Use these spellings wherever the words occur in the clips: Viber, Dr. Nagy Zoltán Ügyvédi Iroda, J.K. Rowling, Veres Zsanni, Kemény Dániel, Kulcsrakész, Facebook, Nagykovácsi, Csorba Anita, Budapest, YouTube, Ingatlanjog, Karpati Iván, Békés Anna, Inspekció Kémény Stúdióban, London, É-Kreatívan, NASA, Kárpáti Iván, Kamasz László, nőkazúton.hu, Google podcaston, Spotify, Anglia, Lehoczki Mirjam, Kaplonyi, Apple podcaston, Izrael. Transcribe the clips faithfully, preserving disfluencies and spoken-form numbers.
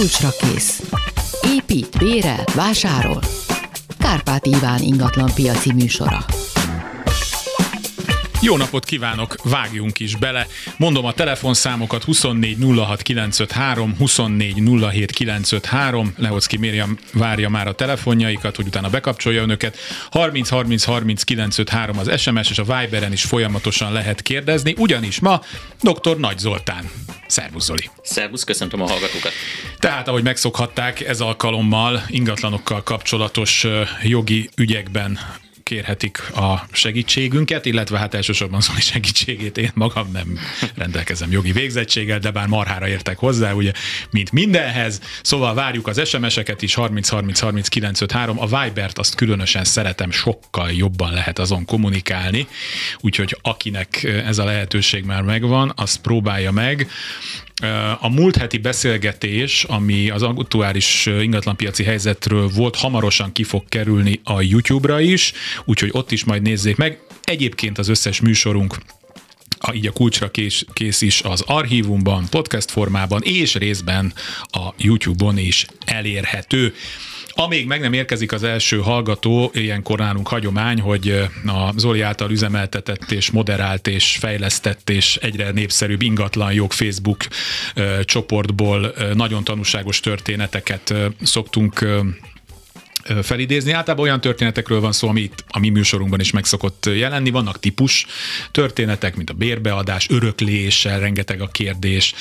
Kulcsrakész. Épít, bérel, vásárol. Karpati Iván ingatlan piaci műsora. Jó napot kívánok, vágjunk is bele. Mondom a telefonszámokat: huszonnégy nulla hat kilencszázötvenhárom, huszonnégy nulla hét kilencszázötvenhárom. Lehoczki Mirjam várja már a telefonjaikat, hogy utána bekapcsolja önöket. harminc harminc harminc kilencszázötvenhárom az es em es, és a Viberen is folyamatosan lehet kérdezni, ugyanis ma doktor Nagy Zoltán. Szervusz, Zoli. Szervusz, köszöntöm a hallgatókat. Tehát, ahogy megszokhatták, ez alkalommal ingatlanokkal kapcsolatos jogi ügyekben kérhetik a segítségünket, illetve hát elsősorban Zoli segítségét. Én magam nem rendelkezem jogi végzettséggel, de bár marhára értek hozzá, ugye, mint mindenhez. Szóval várjuk az es em eseket is, harminc harminc harminc kilencszázötvenhárom. A Vibert azt különösen szeretem, sokkal jobban lehet azon kommunikálni, úgyhogy akinek ez a lehetőség már megvan, azt próbálja meg. A múlt heti beszélgetés, ami az aktuális ingatlanpiaci helyzetről volt, hamarosan ki fog kerülni a YouTube-ra is, úgyhogy ott is majd nézzék meg. Egyébként az összes műsorunk, a, így a Kulcsrakész is az archívumban, podcast formában és részben a YouTube-on is elérhető. Amíg meg nem érkezik az első hallgató, ilyenkor nálunk hagyomány, hogy a Zoli által üzemeltetett és moderált és fejlesztett és egyre népszerűbb Ingatlanjog Facebook csoportból nagyon tanúságos történeteket szoktunk felidézni. Általában olyan történetekről van szó, ami itt a mi műsorunkban is meg szokott jelenni. Vannak típus történetek, mint a bérbeadás, örökléssel, rengeteg a kérdés.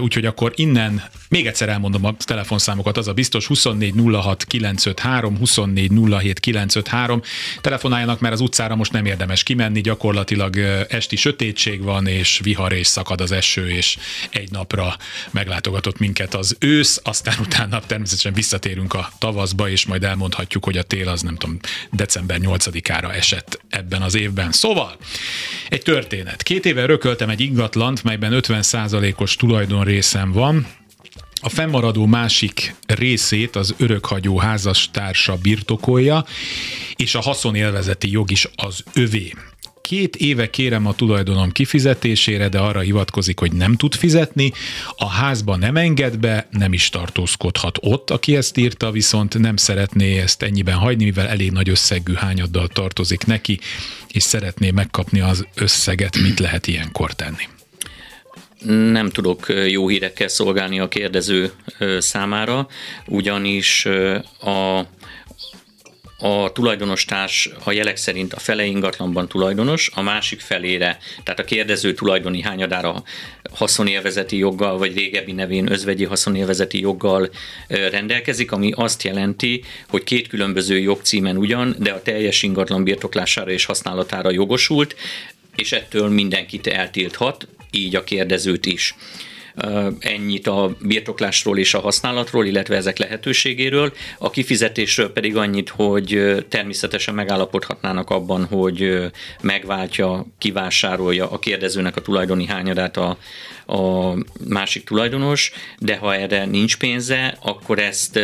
Úgyhogy akkor innen még egyszer elmondom a telefonszámokat, az a biztos: huszonnégy nulla hat kilencszázötvenhárom, huszonnégy nulla hét kilencszázötvenhárom. Telefonáljanak, mert az utcára most nem érdemes kimenni, gyakorlatilag esti sötétség van, és vihar, és szakad az eső, és egy napra meglátogatott minket az ősz, aztán utána természetesen visszatérünk a tavaszba, és majd elmondhatjuk, hogy a tél az, nem tudom, december nyolcadikára esett ebben az évben. Szóval, egy történet. Két éve örököltem egy ingatlant, melyben ötven százalékos tulajdonrészem van. A fennmaradó másik részét az örökhagyó házastársa birtokolja, és a haszonélvezeti jog is az övé. Két éve kérem a tulajdonom kifizetésére, de arra hivatkozik, hogy nem tud fizetni, a házba nem enged be, nem is tartózkodhat ott, aki ezt írta, viszont nem szeretné ezt ennyiben hagyni, mivel elég nagy összegű hányaddal tartozik neki, és szeretné megkapni az összeget. Mit lehet ilyenkor tenni? Nem tudok jó hírekkel szolgálni a kérdező számára, ugyanis a A tulajdonostárs a jelek szerint a fele ingatlanban tulajdonos, a másik felére, tehát a kérdező tulajdoni hányadára haszonélvezeti joggal, vagy régebbi nevén özvegyi haszonélvezeti joggal rendelkezik, ami azt jelenti, hogy két különböző jogcímen ugyan, de a teljes ingatlan birtoklására és használatára jogosult, és ettől mindenkit eltilthat, így a kérdezőt is. Ennyit a birtoklásról és a használatról, illetve ezek lehetőségéről. A kifizetésről pedig annyit, hogy természetesen megállapodhatnának abban, hogy megváltja, kivásárolja a kérdezőnek a tulajdoni hányadát a, a másik tulajdonos, de ha erre nincs pénze, akkor ezt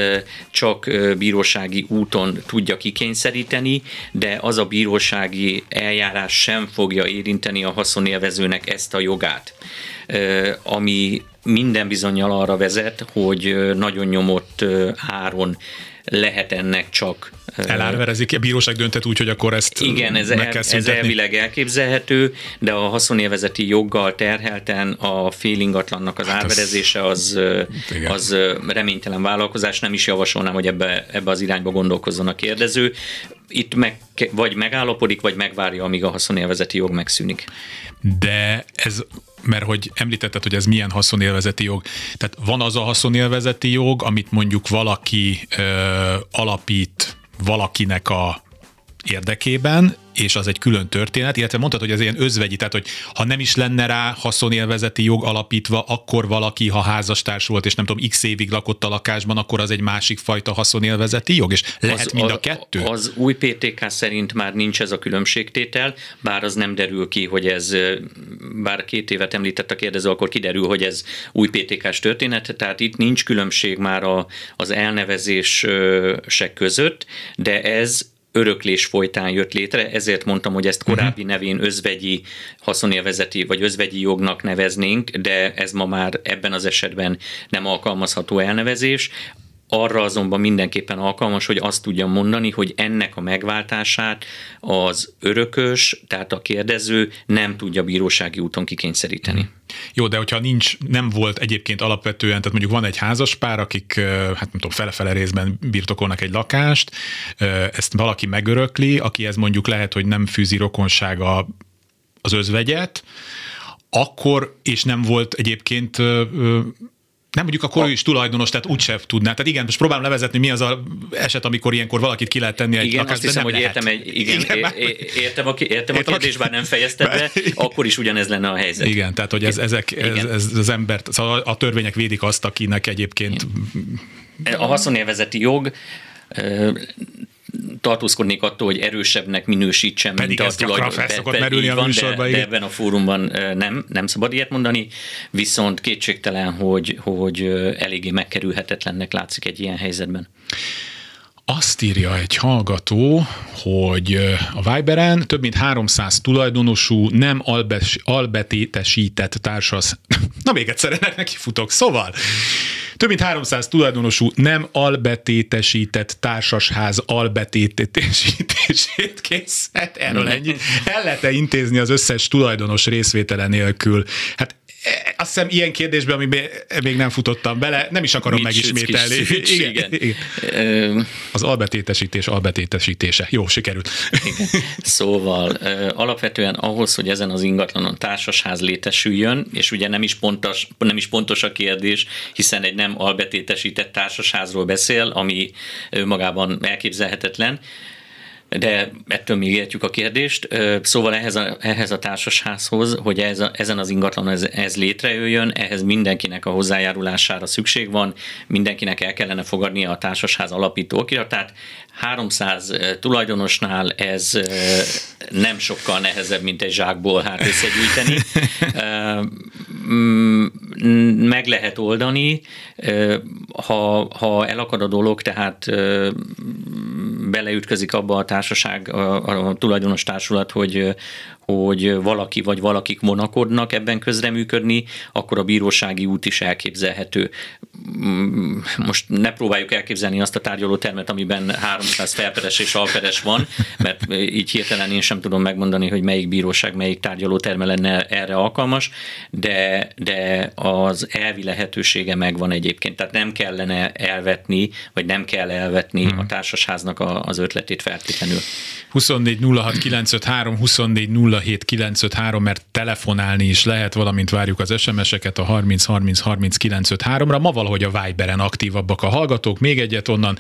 csak bírósági úton tudja kikényszeríteni, de az a bírósági eljárás sem fogja érinteni a haszonélvezőnek ezt a jogát, ami minden bizonnyal arra vezet, hogy nagyon nyomott áron lehet ennek csak... Elárverezik, a bíróság döntet úgy, hogy akkor ezt igen, ez meg kell szüntetni. Ez elvileg elképzelhető, de a haszonélvezeti joggal terhelten a fél ingatlannak az hát árverezése az, az reménytelen vállalkozás. Nem is javasolnám, hogy ebbe, ebbe az irányba gondolkozzon a kérdező. Itt meg, vagy megállapodik, vagy megvárja, amíg a haszonélvezeti jog megszűnik. De ez... mert hogy említetted, hogy ez milyen haszonélvezeti jog. Tehát van az a haszonélvezeti jog, amit mondjuk valaki ö, alapít valakinek a érdekében, és az egy külön történet, illetve mondtad, hogy ez ilyen özvegyi, tehát hogy ha nem is lenne rá haszonélvezeti jog alapítva, akkor valaki, ha házastárs volt, és nem tudom, x évig lakott a lakásban, akkor az egy másik fajta haszonélvezeti jog, és lehet az, mind a, a kettő? Az új pé té ká szerint már nincs ez a különbségtétel, bár az nem derül ki, hogy ez, bár két évet említett a kérdező, akkor kiderül, hogy ez új pé té kás történet, tehát itt nincs különbség már a, az elnevezések között, de ez öröklés folytán jött létre, ezért mondtam, hogy ezt korábbi nevén özvegyi haszonélvezeti vagy özvegyi jognak neveznénk, de ez ma már ebben az esetben nem alkalmazható elnevezés. Arra azonban mindenképpen alkalmas, hogy azt tudjam mondani, hogy ennek a megváltását az örökös, tehát a kérdező nem tudja bírósági úton kikényszeríteni. Jó, de hogyha nincs, nem volt egyébként alapvetően, tehát mondjuk van egy házas pár, akik, hát nem tudom, fele-fele részben birtokolnak egy lakást, ezt valaki megörökli, aki ez mondjuk lehet, hogy nem fűzi rokonsága az özvegyet, akkor, és nem volt egyébként... Nem mondjuk akkor a... ő is tulajdonos, tehát úgysem tudná. Tehát igen, most próbálom levezetni, mi az a eset, amikor ilyenkor valakit ki lehet tenni egy igen, lakást, azt hiszem, hogy lehet. Értem, egy, igen, igen, é- é- értem a, értem a kérdést, bár nem fejeztem be, akkor is ugyanez lenne a helyzet. Igen, tehát hogy ez, ezek, igen. Ez, ez az embert, szóval a törvények védik azt, akinek egyébként... Igen. A haszonélvezeti jog... tartózkodnék attól, hogy erősebbnek minősítsem, pedig mint a tulajdon. Pedig a van, műsorba, de, de ebben a fórumban nem, nem szabad ilyet mondani, viszont kétségtelen, hogy, hogy eléggé megkerülhetetlennek látszik egy ilyen helyzetben. Azt írja egy hallgató, hogy a Viberen több mint háromszáz tulajdonosú, nem albes, albetétesített társas... Na még egyszer, ennek neki futok. Szóval... Több mint háromszáz tulajdonosú nem albetétesített társasház albetétesítését készít, erről ennyi. El lehet-e intézni az összes tulajdonos részvétele nélkül? Hát azt hiszem ilyen kérdésben, ami még nem futottam bele, nem is akarom mit megismételni. Süt, süt, igen, igen. Igen. Az albetétesítés albetétesítése. Jó, sikerült. Igen. Szóval alapvetően ahhoz, hogy ezen az ingatlanon társasház létesüljön, és ugye nem is pontos, nem is pontos a kérdés, hiszen egy nem albetétesített társasházról beszél, ami magában elképzelhetetlen, de ettől még értjük a kérdést. Szóval ehhez a, ehhez a társasházhoz, hogy ez a, ezen az ingatlan ez, ez létrejöjjön, ehhez mindenkinek a hozzájárulására szükség van, mindenkinek el kellene fogadnia a társasház alapító okiratát. háromszáz tulajdonosnál ez nem sokkal nehezebb, mint egy zsákból hát összegyűjteni. Meg lehet oldani, ha, ha elakad a dolog, tehát beleütközik abba a társaság, a, a tulajdonos társulat, hogy, hogy valaki vagy valakik vonakodnak ebben közreműködni, akkor a bírósági út is elképzelhető. Most ne próbáljuk elképzelni azt a tárgyalótermet, amiben háromszáz felperes és alperes van, mert így hirtelen én sem tudom megmondani, hogy melyik bíróság, melyik tárgyalóterme lenne erre alkalmas, de, de az elvi lehetősége megvan egyébként. Tehát nem kellene elvetni, vagy nem kell elvetni hmm. a társasháznak a, az ötletét feltétlenül. huszonnégy nulla hat kilencszázötvenhárom, huszonnégy nulla hét kilencszázötvenhárom, mert telefonálni is lehet, valamint várjuk az es em es-eket a harminc harminc harminc kilencszázötvenháromra. Ma valahogy a Viberen aktívabbak a hallgatók. Még egyet onnan.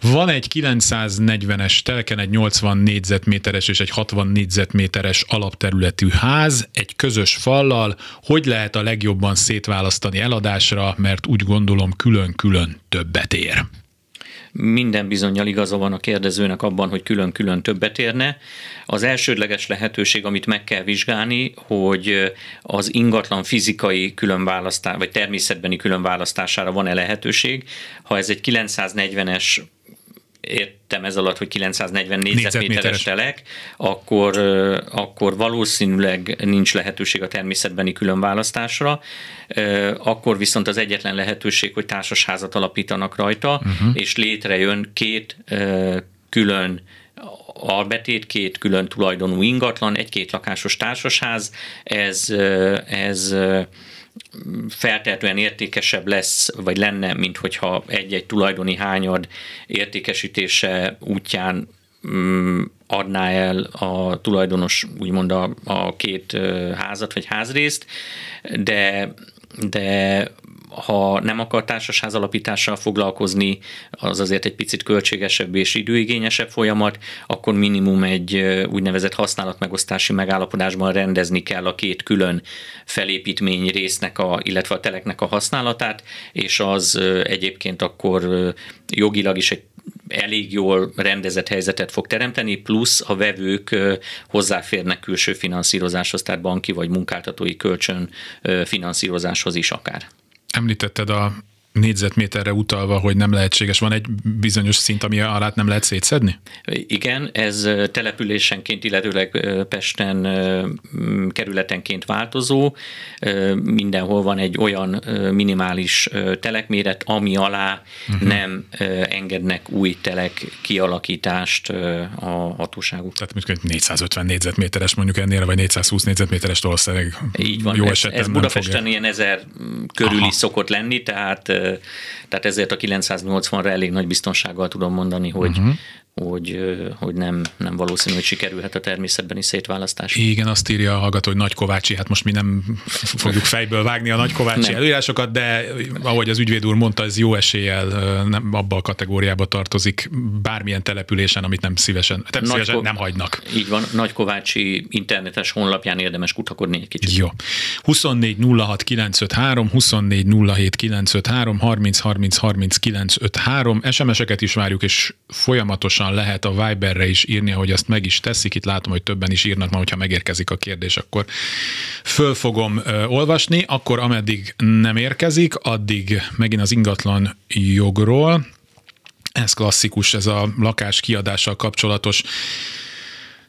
Van egy kilencszáznegyvenes telken, egy nyolcvan négyzetméteres és egy hatvan négyzetméteres alapterületű ház, egy közös fallal. Hogy lehet a legjobban szétválasztani eladásra, mert úgy gondolom külön-külön többet ér. Minden bizonnyal igaza van a kérdezőnek abban, hogy külön-külön többet érne. Az elsődleges lehetőség, amit meg kell vizsgálni, hogy az ingatlan fizikai különválasztás, vagy természetbeni különválasztására van-e lehetőség. Ha ez egy kilencszáznegyvenes, értem ez alatt, hogy kilencszáznegyven négyzetméteres telek, akkor, akkor valószínűleg nincs lehetőség a természetbeni különválasztásra, akkor viszont az egyetlen lehetőség, hogy társasházat alapítanak rajta, uh-huh. és létrejön két külön albetét, két külön tulajdonú ingatlan, egy-két lakásos társasház, ez... ez feltehetően értékesebb lesz, vagy lenne, mint hogyha egy-egy tulajdoni hányad értékesítése útján adná el a tulajdonos úgymond a, a két házat, vagy házrészt, de, de ha nem akar társasház alapítással foglalkozni, az azért egy picit költségesebb és időigényesebb folyamat, akkor minimum egy úgynevezett használatmegosztási megállapodásban rendezni kell a két külön felépítmény résznek, a, illetve a teleknek a használatát, és az egyébként akkor jogilag is egy elég jól rendezett helyzetet fog teremteni, plusz a vevők hozzáférnek külső finanszírozáshoz, tehát banki vagy munkáltatói kölcsön finanszírozáshoz is akár. Említetted a négyzetméterre utalva, hogy nem lehetséges, van egy bizonyos szint, ami alá nem lehet szétszedni? Igen, ez településenként, illetőleg Pesten kerületenként változó. Mindenhol van egy olyan minimális telekméret, ami alá uh-huh. nem engednek új telek kialakítást a hatóságuk. Tehát mondjuk négyszázötven négyzetméteres mondjuk ennél, vagy négyszázhúsz négyzetméteres valószínűleg. Így van, jó ez, ez Budapesten ilyen ezer körüli Aha. szokott lenni, tehát Tehát ezért a kilencszáznyolcvanra elég nagy biztonsággal tudom mondani, hogy, uh-huh. hogy, hogy nem, nem valószínű, hogy sikerülhet a természetbeni szétválasztás. Igen, azt írja a hallgató, hogy Nagykovácsi, hát most mi nem fogjuk fejből vágni a Nagykovácsi előírásokat, de ahogy az ügyvéd úr mondta, ez jó eséllyel nem abba a kategóriába tartozik bármilyen településen, amit nem szívesen, nem, Nagyko- szívesen nem hagynak. Így van, Nagykovácsi internetes honlapján érdemes kutakodni egy kicsit. Jó. huszonnégy nulla hat kilencszázötvenhárom, huszonnégy nulla hét kilencszázötvenhárom, harminc harminc harminc kilencszázötvenhárom. es em eseket is várjuk, és folyamatosan lehet a Viberre is írni, ahogy azt meg is teszik. Itt látom, hogy többen is írnak, mert ha megérkezik a kérdés, akkor föl fogom ö, olvasni. Akkor ameddig nem érkezik, addig megint az ingatlan jogról. Ez klasszikus, ez a lakás kiadással kapcsolatos,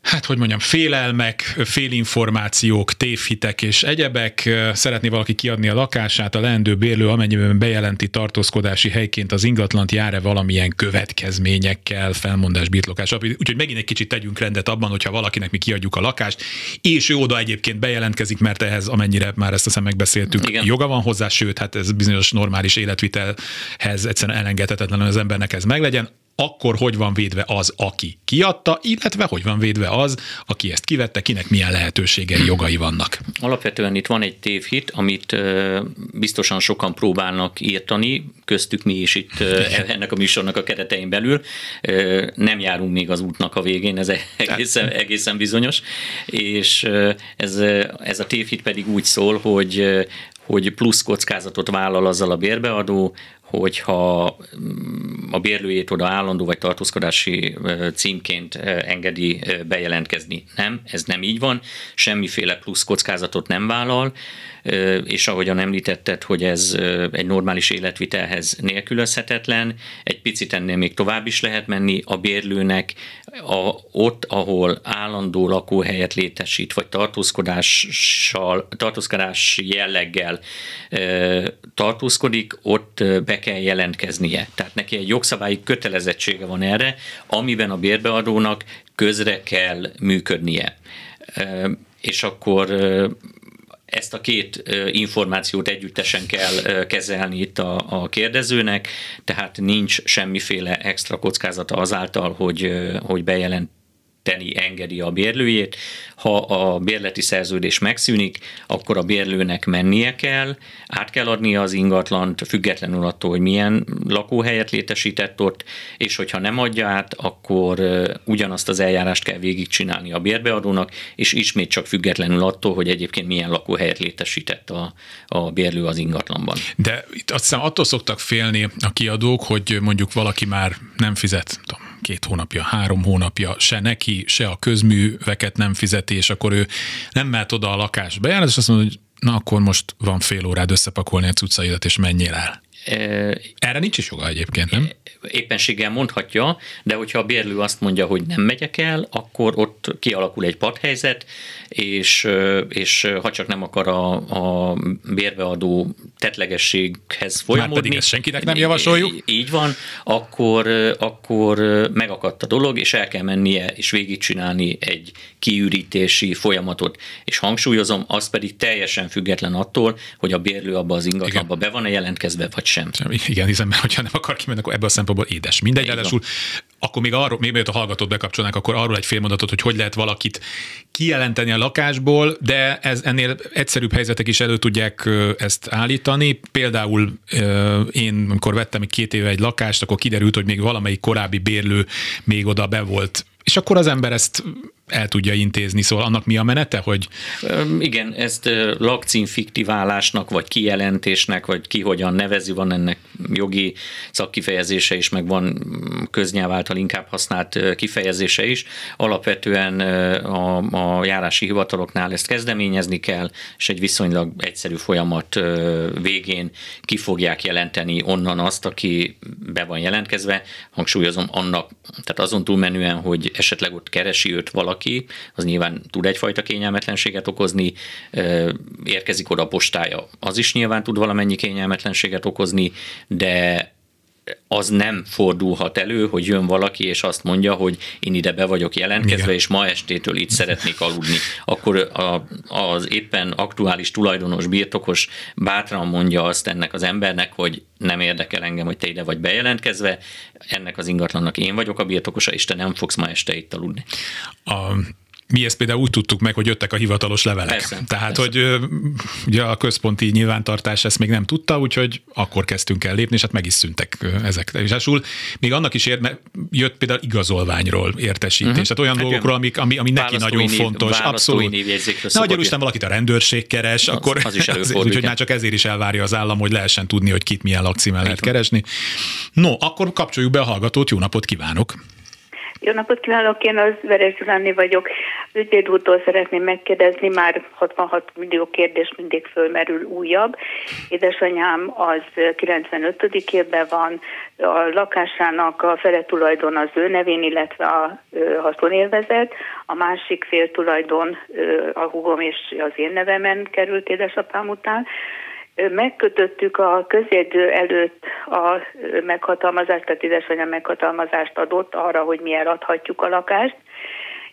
hát, hogy mondjam, félelmek, félinformációk, tévhitek és egyebek. Szeretné valaki kiadni a lakását, a leendő bérlő amennyiben bejelenti tartózkodási helyként az ingatlant, jár-e valamilyen következményekkel, felmondás, birtoklás. Úgyhogy megint egy kicsit tegyünk rendet abban, hogyha valakinek mi kiadjuk a lakást, és ő oda egyébként bejelentkezik, mert ehhez, amennyire már ezt aztán megbeszéltük, igen, joga van hozzá, sőt, hát ez bizonyos normális életvitelhez egyszerűen elengedhetetlen, az embernek ez meglegyen. Akkor hogy van védve az, aki kiadta, illetve hogy van védve az, aki ezt kivette, kinek milyen lehetőségei, jogai vannak? Alapvetően itt van egy tévhit, amit biztosan sokan próbálnak írtani, köztük mi is itt ennek a műsornak a keretein belül. Nem járunk még az útnak a végén, ez egészen, egészen bizonyos, és ez, ez a tévhit pedig úgy szól, hogy, hogy plusz kockázatot vállal azzal a bérbeadó, hogyha a bérlőjét oda állandó vagy tartózkodási címként engedi bejelentkezni. Nem, ez nem így van, semmiféle plusz kockázatot nem vállal, és ahogyan említetted, hogy ez egy normális életvitelhez nélkülözhetetlen, egy picit ennél még tovább is lehet menni, a bérlőnek a, ott, ahol állandó lakóhelyet létesít, vagy tartózkodással, tartózkodási jelleggel tartózkodik, ott be kell jelentkeznie. Tehát neki egy jogszabályi kötelezettsége van erre, amiben a bérbeadónak közre kell működnie. És akkor ezt a két információt együttesen kell kezelni itt a, a kérdezőnek, tehát nincs semmiféle extra kockázata azáltal, hogy, hogy bejelent tenni engedi a bérlőjét. Ha a bérleti szerződés megszűnik, akkor a bérlőnek mennie kell, át kell adnia az ingatlant, függetlenül attól, hogy milyen lakóhelyet létesített ott, és hogyha nem adja át, akkor ugyanazt az eljárást kell végigcsinálni a bérbeadónak, és ismét csak függetlenül attól, hogy egyébként milyen lakóhelyet létesített a, a bérlő az ingatlanban. De itt azt hiszem attól szoktak félni a kiadók, hogy mondjuk valaki már nem fizet, tudom, két hónapja, három hónapja, se neki, se a közműveket nem fizeti, és akkor ő nem mehet oda a lakásba, és azt mondja, hogy na akkor most van fél órád összepakolni a cuccaidat, és menjél el. Erre nincs is joga egyébként, nem? Éppenséggel mondhatja, de hogyha a bérlő azt mondja, hogy nem megyek el, akkor ott kialakul egy padhelyzet, és, és ha csak nem akar a, a bérbeadó tettlegességhez folyamodni. Már pedig ezt senkinek nem javasoljuk. Így, így van, akkor, akkor megakadt a dolog, és el kell mennie, és végigcsinálni egy kiürítési folyamatot. És hangsúlyozom, az pedig teljesen független attól, hogy a bérlő abba az ingatlanba be van-e jelentkezve, vagy sem. Igen, hiszen mert hogyha nem akar kimenni, akkor ebből a szempontból édes. Mindegy, ráadásul akkor még arról, még mielőtt a hallgatót bekapcsolnánk, akkor arról egy fél mondatot, hogy hogy lehet valakit kijelenteni a lakásból, de ez, ennél egyszerűbb helyzetek is elő tudják ezt állítani. Például én, amikor vettem két éve egy lakást, akkor kiderült, hogy még valamelyik korábbi bérlő még oda be volt. És akkor az ember ezt el tudja intézni, szóval annak mi a menete, hogy... Igen, ezt lakcím fiktiválásnak, vagy kijelentésnek, vagy ki hogyan nevezi, van ennek jogi szakkifejezése is, meg van köznyelv által inkább használt kifejezése is. Alapvetően a, a járási hivataloknál ezt kezdeményezni kell, és egy viszonylag egyszerű folyamat végén ki fogják jelenteni onnan azt, aki be van jelentkezve. Hangsúlyozom annak, tehát azon túlmenően, hogy esetleg ott keresi őt valaki, az nyilván tud egyfajta kényelmetlenséget okozni, érkezik oda a postája, az is nyilván tud valamennyi kényelmetlenséget okozni, de az nem fordulhat elő, hogy jön valaki, és azt mondja, hogy én ide be vagyok jelentkezve, igen, és ma estétől itt szeretnék aludni. Akkor a, az éppen aktuális tulajdonos, birtokos bátran mondja azt ennek az embernek, hogy nem érdekel engem, hogy te ide vagy bejelentkezve, ennek az ingatlannak én vagyok a birtokosa, és te nem fogsz ma este itt aludni. A... Mi ezt például úgy tudtuk meg, hogy jöttek a hivatalos levelek. Persze, Tehát, persze. hogy ugye a központi nyilvántartás ezt még nem tudta, úgyhogy akkor kezdtünk el lépni, és hát meg is szűntek ezek. És ásul még annak is ért, mert jött például igazolványról értesítés. Uh-huh. Tehát olyan hát dolgokról, amik, ami, ami neki nagyon név, fontos. Abszolút. Na, hogy Isten valakit a rendőrség keres, az, akkor az is előfordul. Úgyhogy már csak ezért is elvárja az állam, hogy lehessen tudni, hogy kit milyen lakcímen lehet keresni. No, akkor kapcsoljuk be a hallgatót. Jó napot kívánok! Jó napot kívánok, én az Veres Zsanni vagyok. Az ügyvéd úrtól szeretném megkérdezni, már hatvanhat millió kérdés mindig fölmerül újabb. Édesanyám az kilencvenötödik évben van, a lakásának a fele tulajdon az ő nevén, illetve a haszonélvezet, a másik fél tulajdon a húgom és az én nevemen került édesapám után. Megkötöttük a közjegyző előtt a meghatalmazást, tehát édesanyám meghatalmazást adott arra, hogy mi eladhatjuk a lakást.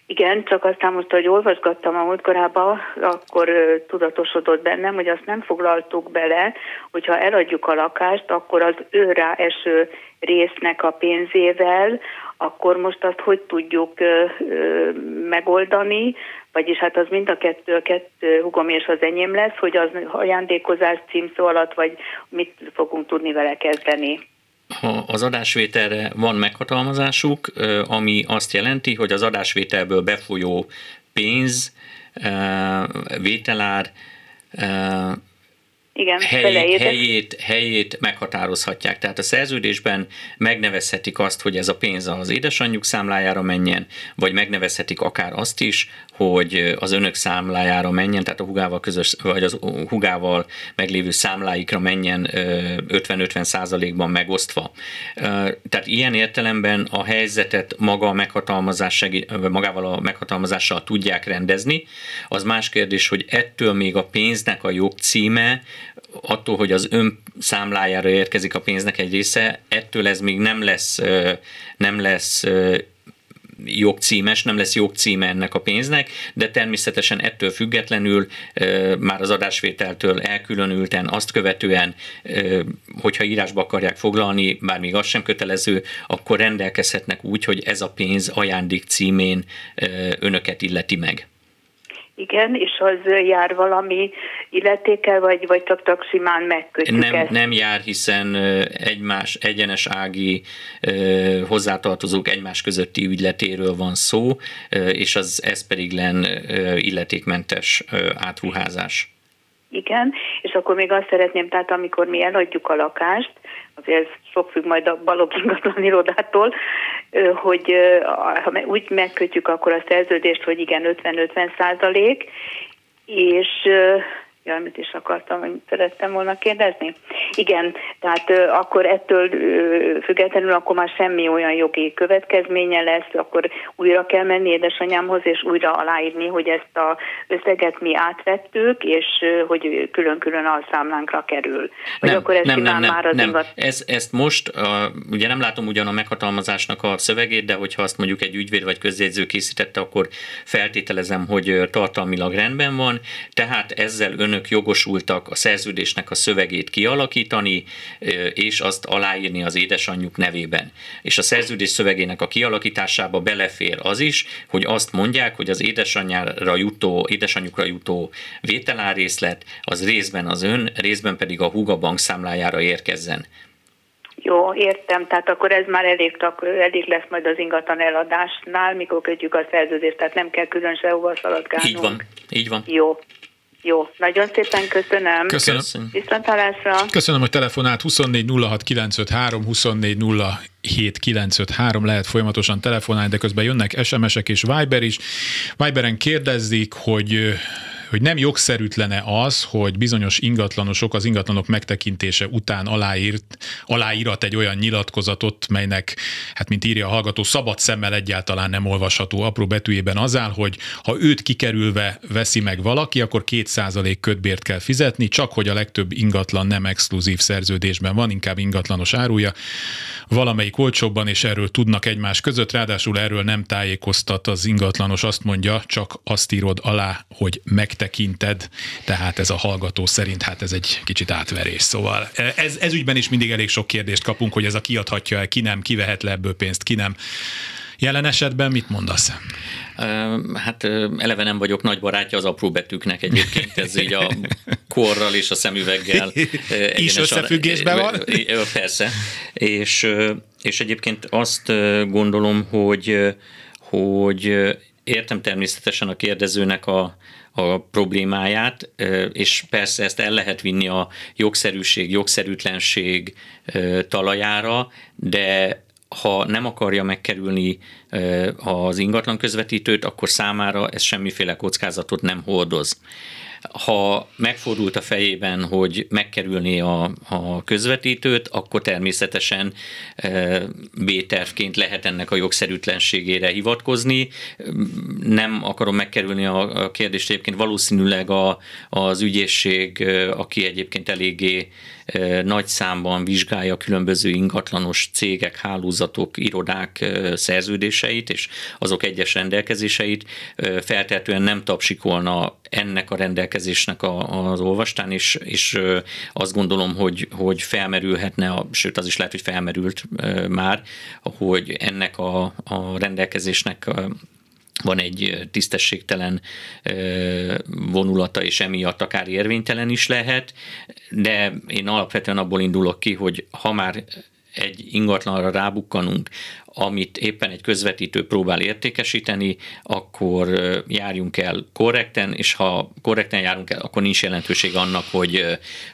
Igen, csak aztán most, hogy olvasgattam a múltkorában, akkor tudatosodott bennem, hogy azt nem foglaltuk bele, hogyha eladjuk a lakást, akkor az ő rá eső résznek a pénzével, akkor most azt hogy tudjuk ö, ö, megoldani, vagyis hát az mind a kettő, a kettő húgom és az enyém lesz, hogy az ajándékozás címszó alatt, vagy mit fogunk tudni vele kezdeni. Az adásvételre van meghatalmazásuk, ami azt jelenti, hogy az adásvételből befolyó pénz, vételár, igen, helyét, helyét, helyét meghatározhatják. Tehát a szerződésben megnevezhetik azt, hogy ez a pénz az édesanyjuk számlájára menjen, vagy megnevezhetik akár azt is, hogy az önök számlájára menjen, tehát a hugával közös, vagy az hugával meglévő számláikra menjen ötven-ötven százalékban megosztva. Tehát ilyen értelemben a helyzetet maga a meghatalmazás segít, magával a meghatalmazással tudják rendezni. Az más kérdés, hogy ettől még a pénznek a jogcíme, attól, hogy az ön számlájára érkezik a pénznek egy része, ettől ez még nem lesz, nem lesz jogcímes, nem lesz jogcíme ennek a pénznek, de természetesen ettől függetlenül már az adásvételtől elkülönülten, azt követően, hogyha írásba akarják foglalni, bár még az sem kötelező, akkor rendelkezhetnek úgy, hogy ez a pénz ajándék címén önöket illeti meg. Igen, és az jár valami illetékkel, vagy, vagy csak, csak simán megkötjük nem, ezt? Nem jár, hiszen egymás, egyenes ági hozzátartozók egymás közötti ügyletéről van szó, és az ez pedig len illetékmentes átruházás. Igen, és akkor még azt szeretném, tehát amikor mi eladjuk a lakást, azért ez sok függ majd a Balogh ingatlan irodától, hogy ha úgy megkötjük akkor a szerződést, hogy igen, ötven-ötven százalék, és jaj, mit is akartam, hogy szerettem volna kérdezni? Igen, tehát akkor ettől függetlenül akkor már semmi olyan jogi következménye lesz, akkor újra kell menni édesanyámhoz, és újra aláírni, hogy ezt az összeget mi átvettük, és hogy külön-külön a számlánkra kerül. Vagy nem, akkor ez nem, nem, nem, már az nem. Ingat... Ez, ezt most, ugye nem látom ugyan a meghatalmazásnak a szövegét, de hogyha azt mondjuk egy ügyvéd vagy közjegyző készítette, akkor feltételezem, hogy tartalmilag rendben van, tehát ezzel önök jogosultak a szerződésnek a szövegét kialakítani, és azt aláírni az édesanyjuk nevében. És a szerződés szövegének a kialakításába belefér az is, hogy azt mondják, hogy az édesanyjára jutó, édesanyjukra jutó vételárrészlet az részben az ön, részben pedig a húga bankszámlájára érkezzen. Jó, értem, tehát akkor ez már elég, csak, elég lesz majd az ingatlan eladásnál, mikor kötjük a szerződést, tehát nem kell külön sehova szaladgálnunk. Így van, így van. Jó. Jó, nagyon szépen köszönöm. Köszönöm. Viszontlátásra. Köszönöm, hogy telefonált. Huszonnégy nulla hat kilencszázötvenhárom, huszonnégy nulla hét kilencszázötvenhárom, lehet folyamatosan telefonálni, de közben jönnek es em esek és Viber is. Viberen kérdezzik, hogy hogy nem jogszerűtlene az, hogy bizonyos ingatlanosok az ingatlanok megtekintése után aláírt, aláírat egy olyan nyilatkozatot, melynek, hát mint írja a hallgató, szabad szemmel egyáltalán nem olvasható apró betűjében az áll, hogy ha őt kikerülve veszi meg valaki, akkor két százalék kötbért kell fizetni, csak hogy a legtöbb ingatlan nem exkluzív szerződésben van, inkább ingatlanos áruja, valamelyik olcsóbban, és erről tudnak egymás között, ráadásul erről nem tájékoztat az ingatlanos, azt mondja, csak azt írod alá, hogy meg tekinted, tehát ez a hallgató szerint, hát ez egy kicsit átverés. Szóval ez, ez ügyben is mindig elég sok kérdést kapunk, hogy ez a kiadhatja el, ki nem, ki vehet le ebből pénzt, ki nem. Jelen esetben mit mondasz? Hát eleve nem vagyok nagy barátja az apró betűknek egyébként, ez így a korral és a szemüveggel. Is összefüggésben van? Persze. És, és egyébként azt gondolom, hogy, hogy értem természetesen a kérdezőnek a a problémáját, és persze ezt el lehet vinni a jogszerűség, jogszerűtlenség talajára, de ha nem akarja megkerülni az ingatlan közvetítőt, akkor számára ez semmiféle kockázatot nem hordoz. Ha megfordult a fejében, hogy megkerülné a, a közvetítőt, akkor természetesen B-tervként lehet ennek a jogszerűtlenségére hivatkozni. Nem akarom megkerülni a kérdést, egyébként valószínűleg a, az ügyészség, aki egyébként eléggé nagy számban vizsgálja különböző ingatlanos cégek, hálózatok, irodák szerződéseit, és azok egyes rendelkezéseit, feltehetően nem tapsikolna ennek a rendelkezésnek a, az olvastán, és, és azt gondolom, hogy, hogy felmerülhetne, a, sőt az is lehet, hogy felmerült már, hogy ennek a, a rendelkezésnek van egy tisztességtelen vonulata, és emiatt akár érvénytelen is lehet, de én alapvetően abból indulok ki, hogy ha már egy ingatlanra rábukkanunk, amit éppen egy közvetítő próbál értékesíteni, akkor járjunk el korrekten, és ha korrekten járunk el, akkor nincs jelentőség annak, hogy,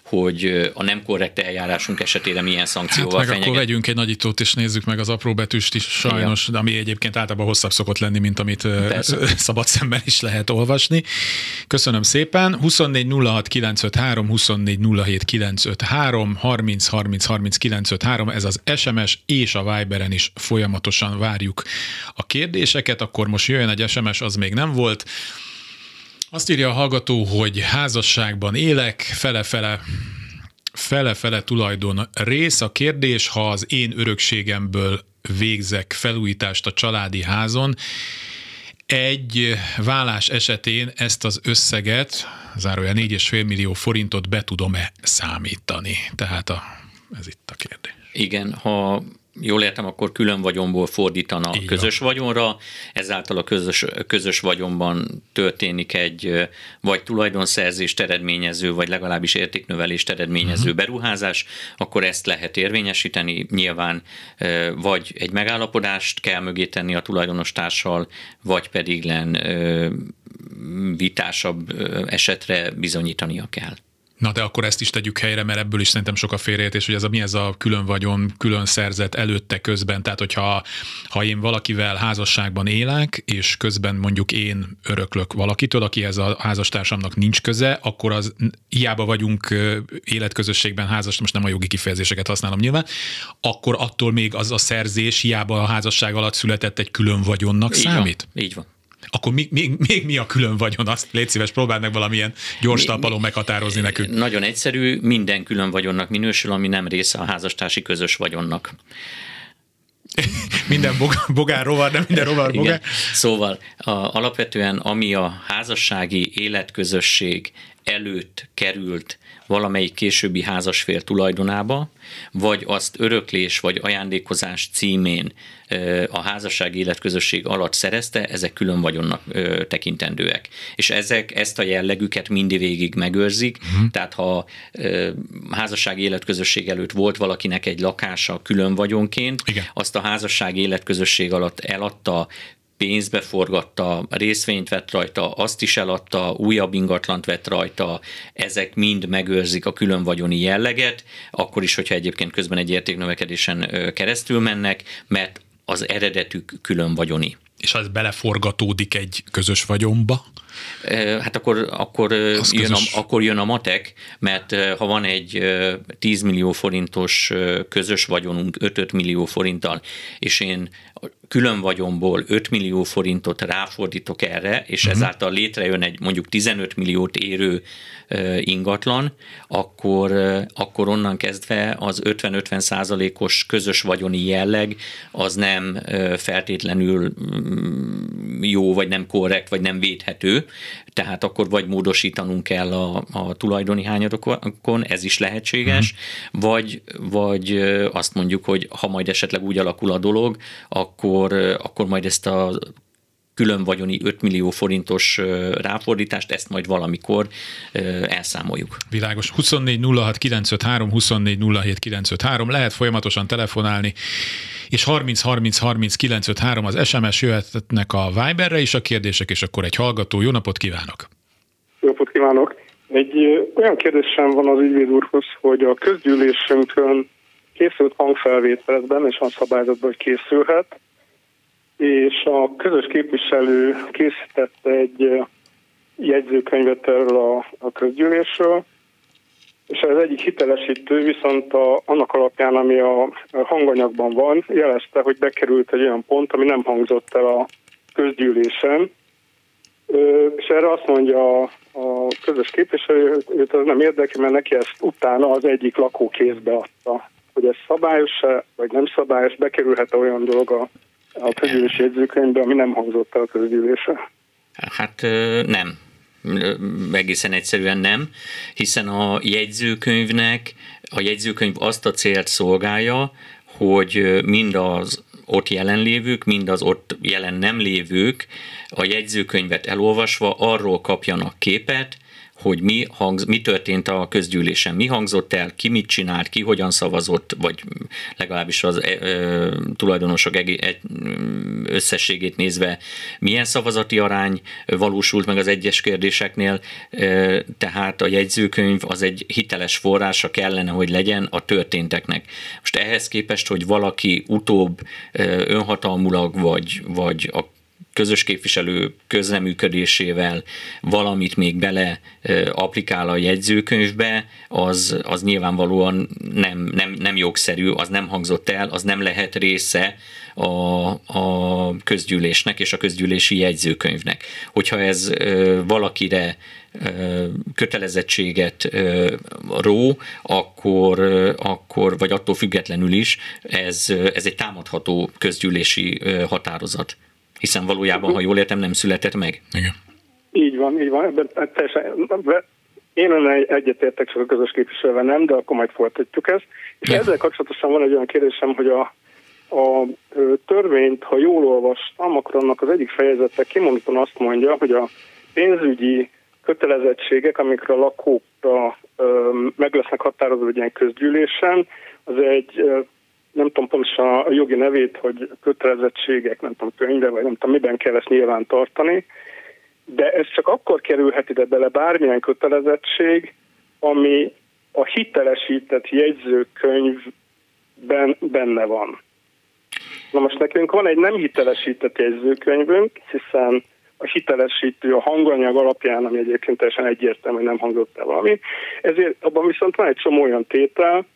hogy a nem korrekt eljárásunk esetére milyen szankcióval hát fenyeget. Akkor vegyünk egy nagyítót, és nézzük meg az apró betűst is sajnos, ja. Ami egyébként általában hosszabb szokott lenni, mint amit persze. Szabad szemmel is lehet olvasni. Köszönöm szépen. huszonnégy nulla hat kilencszázötvenhárom, huszonnégy nulla hét kilencszázötvenhárom, harminc harminc harminc kilencszázötvenhárom, ez az es em es, és a Viberen is folyamatosan várjuk a kérdéseket, akkor most jöjjön egy es em es, az még nem volt. Azt írja a hallgató, hogy házasságban élek, fele-fele, fele-fele tulajdon rész. A kérdés, ha az én örökségemből végzek felújítást a családi házon, egy válás esetén ezt az összeget, zárójel négy egész öt millió forintot be tudom-e számítani? Tehát a, ez itt a kérdés. Igen, ha jól értem, akkor külön vagyonból fordítana a közös vagyonra, ezáltal a közös, közös vagyonban történik egy vagy tulajdonszerzést eredményező, vagy legalábbis értéknövelést eredményező uh-huh. beruházás, akkor ezt lehet érvényesíteni, nyilván vagy egy megállapodást kell mögé tenni a tulajdonostárssal, vagy pedig len vitásabb esetre bizonyítania kell. Na de akkor ezt is tegyük helyre, mert ebből is szerintem sok a félreértés, hogy ez a, mi ez a külön vagyon, külön szerzett előtte közben, tehát hogyha ha én valakivel házasságban élek, és közben mondjuk én öröklök valakitől, akihez a házastársamnak nincs köze, akkor az hiába vagyunk életközösségben házas, most nem a jogi kifejezéseket használom nyilván, akkor attól még az a szerzés hiába a házasság alatt született egy külön vagyonnak így számít? Van, így van. Akkor még, még, még mi a külön vagyon? Azt légy szíves, próbáld meg valamilyen gyors talpalon meghatározni nekünk. Nagyon egyszerű, minden külön vagyonnak minősül, ami nem része a házastársi közös vagyonnak. Minden bogár rovar, de minden rovar bogár. Igen. Szóval a, alapvetően ami a házassági életközösség előtt került valamelyik későbbi házasfél tulajdonába, vagy azt öröklés vagy ajándékozás címén a házassági életközösség alatt szerezte, ezek külön vagyonnak tekintendőek. És ezek ezt a jellegüket mindvégig megőrzik, uh-huh. tehát ha házassági életközösség előtt volt valakinek egy lakása külön vagyonként, igen. azt a házassági életközösség alatt eladta pénzbe forgatta, részvényt vett rajta, azt is eladta, újabb ingatlant vett rajta, ezek mind megőrzik a különvagyoni jelleget, akkor is, hogyha egyébként közben egy értéknövekedésen keresztül mennek, mert az eredetük különvagyoni. És az beleforgatódik egy közös vagyonba? Hát akkor, akkor, jön, a, akkor jön a matek, mert ha van egy tíz millió forintos közös vagyonunk öt millió forinttal, és én külön vagyomból öt millió forintot ráfordítok erre, és uh-huh. ezáltal létrejön egy mondjuk tizenöt milliót érő ingatlan, akkor, akkor onnan kezdve az ötven-ötven százalékos közös vagyoni jelleg az nem feltétlenül jó, vagy nem korrekt, vagy nem védhető, tehát akkor vagy módosítanunk kell a, a tulajdoni hányadokon, ez is lehetséges, mm. vagy, vagy azt mondjuk, hogy ha majd esetleg úgy alakul a dolog, akkor, akkor majd ezt a külön vagyoni öt millió forintos ráfordítást, ezt majd valamikor elszámoljuk. Világos. huszonnégy nulla hat kilencszázötvenhárom, huszonnégy nulla hét kilencszázötvenhárom, lehet folyamatosan telefonálni, és harminc harminc harminc kilencszázötvenhárom az es em es, jöhetnek a Viberre is a kérdések, és akkor egy hallgató. Jó napot kívánok! Jó napot kívánok! Egy olyan kérdésem van az ügyvéd úrhoz, hogy a közgyűlésünkön készült hangfelvételben, és a szabályzatban készülhet, és a közös képviselő készített egy jegyzőkönyvet erről a, a közgyűlésről, és ez egyik hitelesítő viszont a, annak alapján, ami a hanganyagban van, jelezte, hogy bekerült egy olyan pont, ami nem hangzott el a közgyűlésen, és erre azt mondja a, a közös képviselő, hogy ez nem érdekli, mert neki ezt utána az egyik lakó kézbe adta, hogy ez szabályos-e, vagy nem szabályos, bekerülhet-e olyan dolog a a közgyűlési jegyzőkönyvben, ami nem hangzott el a közgyűlésre? Hát nem. Egészen egyszerűen nem, hiszen a jegyzőkönyvnek, a jegyzőkönyv azt a célt szolgálja, hogy mind az ott jelenlévők, mind az ott jelen nem lévők a jegyzőkönyvet elolvasva arról kapjanak képet, hogy mi, hangz, mi történt a közgyűlésen, mi hangzott el, ki mit csinált, ki hogyan szavazott, vagy legalábbis az e, e, tulajdonosok e, e, összességét nézve milyen szavazati arány valósult meg az egyes kérdéseknél, e, tehát a jegyzőkönyv az egy hiteles forrása kellene, hogy legyen a történteknek. Most ehhez képest, hogy valaki utóbb e, önhatalmulag vagy, vagy a közös képviselő közreműködésével valamit még bele applikál a jegyzőkönyvbe, az, az nyilvánvalóan nem, nem, nem jogszerű, az nem hangzott el, az nem lehet része a, a közgyűlésnek és a közgyűlési jegyzőkönyvnek. Hogyha ez valakire kötelezettséget ró, akkor, akkor vagy attól függetlenül is ez, ez egy támadható közgyűlési határozat. Hiszen valójában, ha jól értem, nem született meg. Igen. Így van, így van. Ebben, teljesen, én egyetértek, csak a közös képviselővel nem, de akkor majd folytatjuk ezt. És de. Ezzel kapcsolatosan van egy olyan kérdésem, hogy a, a törvényt, ha jól olvastam, akkor annak az egyik fejezete kimondottan azt mondja, hogy a pénzügyi kötelezettségek, amikre a lakókra meg lesznek határozva egy ilyen közgyűlésen, az egy... nem tudom pontosan a jogi nevét, hogy kötelezettségek, nem tudom, könyve, vagy nem tudom, miben kell ezt nyilván tartani, de ez csak akkor kerülhet ide bele bármilyen kötelezettség, ami a hitelesített jegyzőkönyvben benne van. Na most nekünk van egy nem hitelesített jegyzőkönyvünk, hiszen a hitelesítő a hanganyag alapján, ami egyébként teljesen egyértelmű, hogy nem hangzott el valami, ezért abban viszont van egy csomó olyan tétel,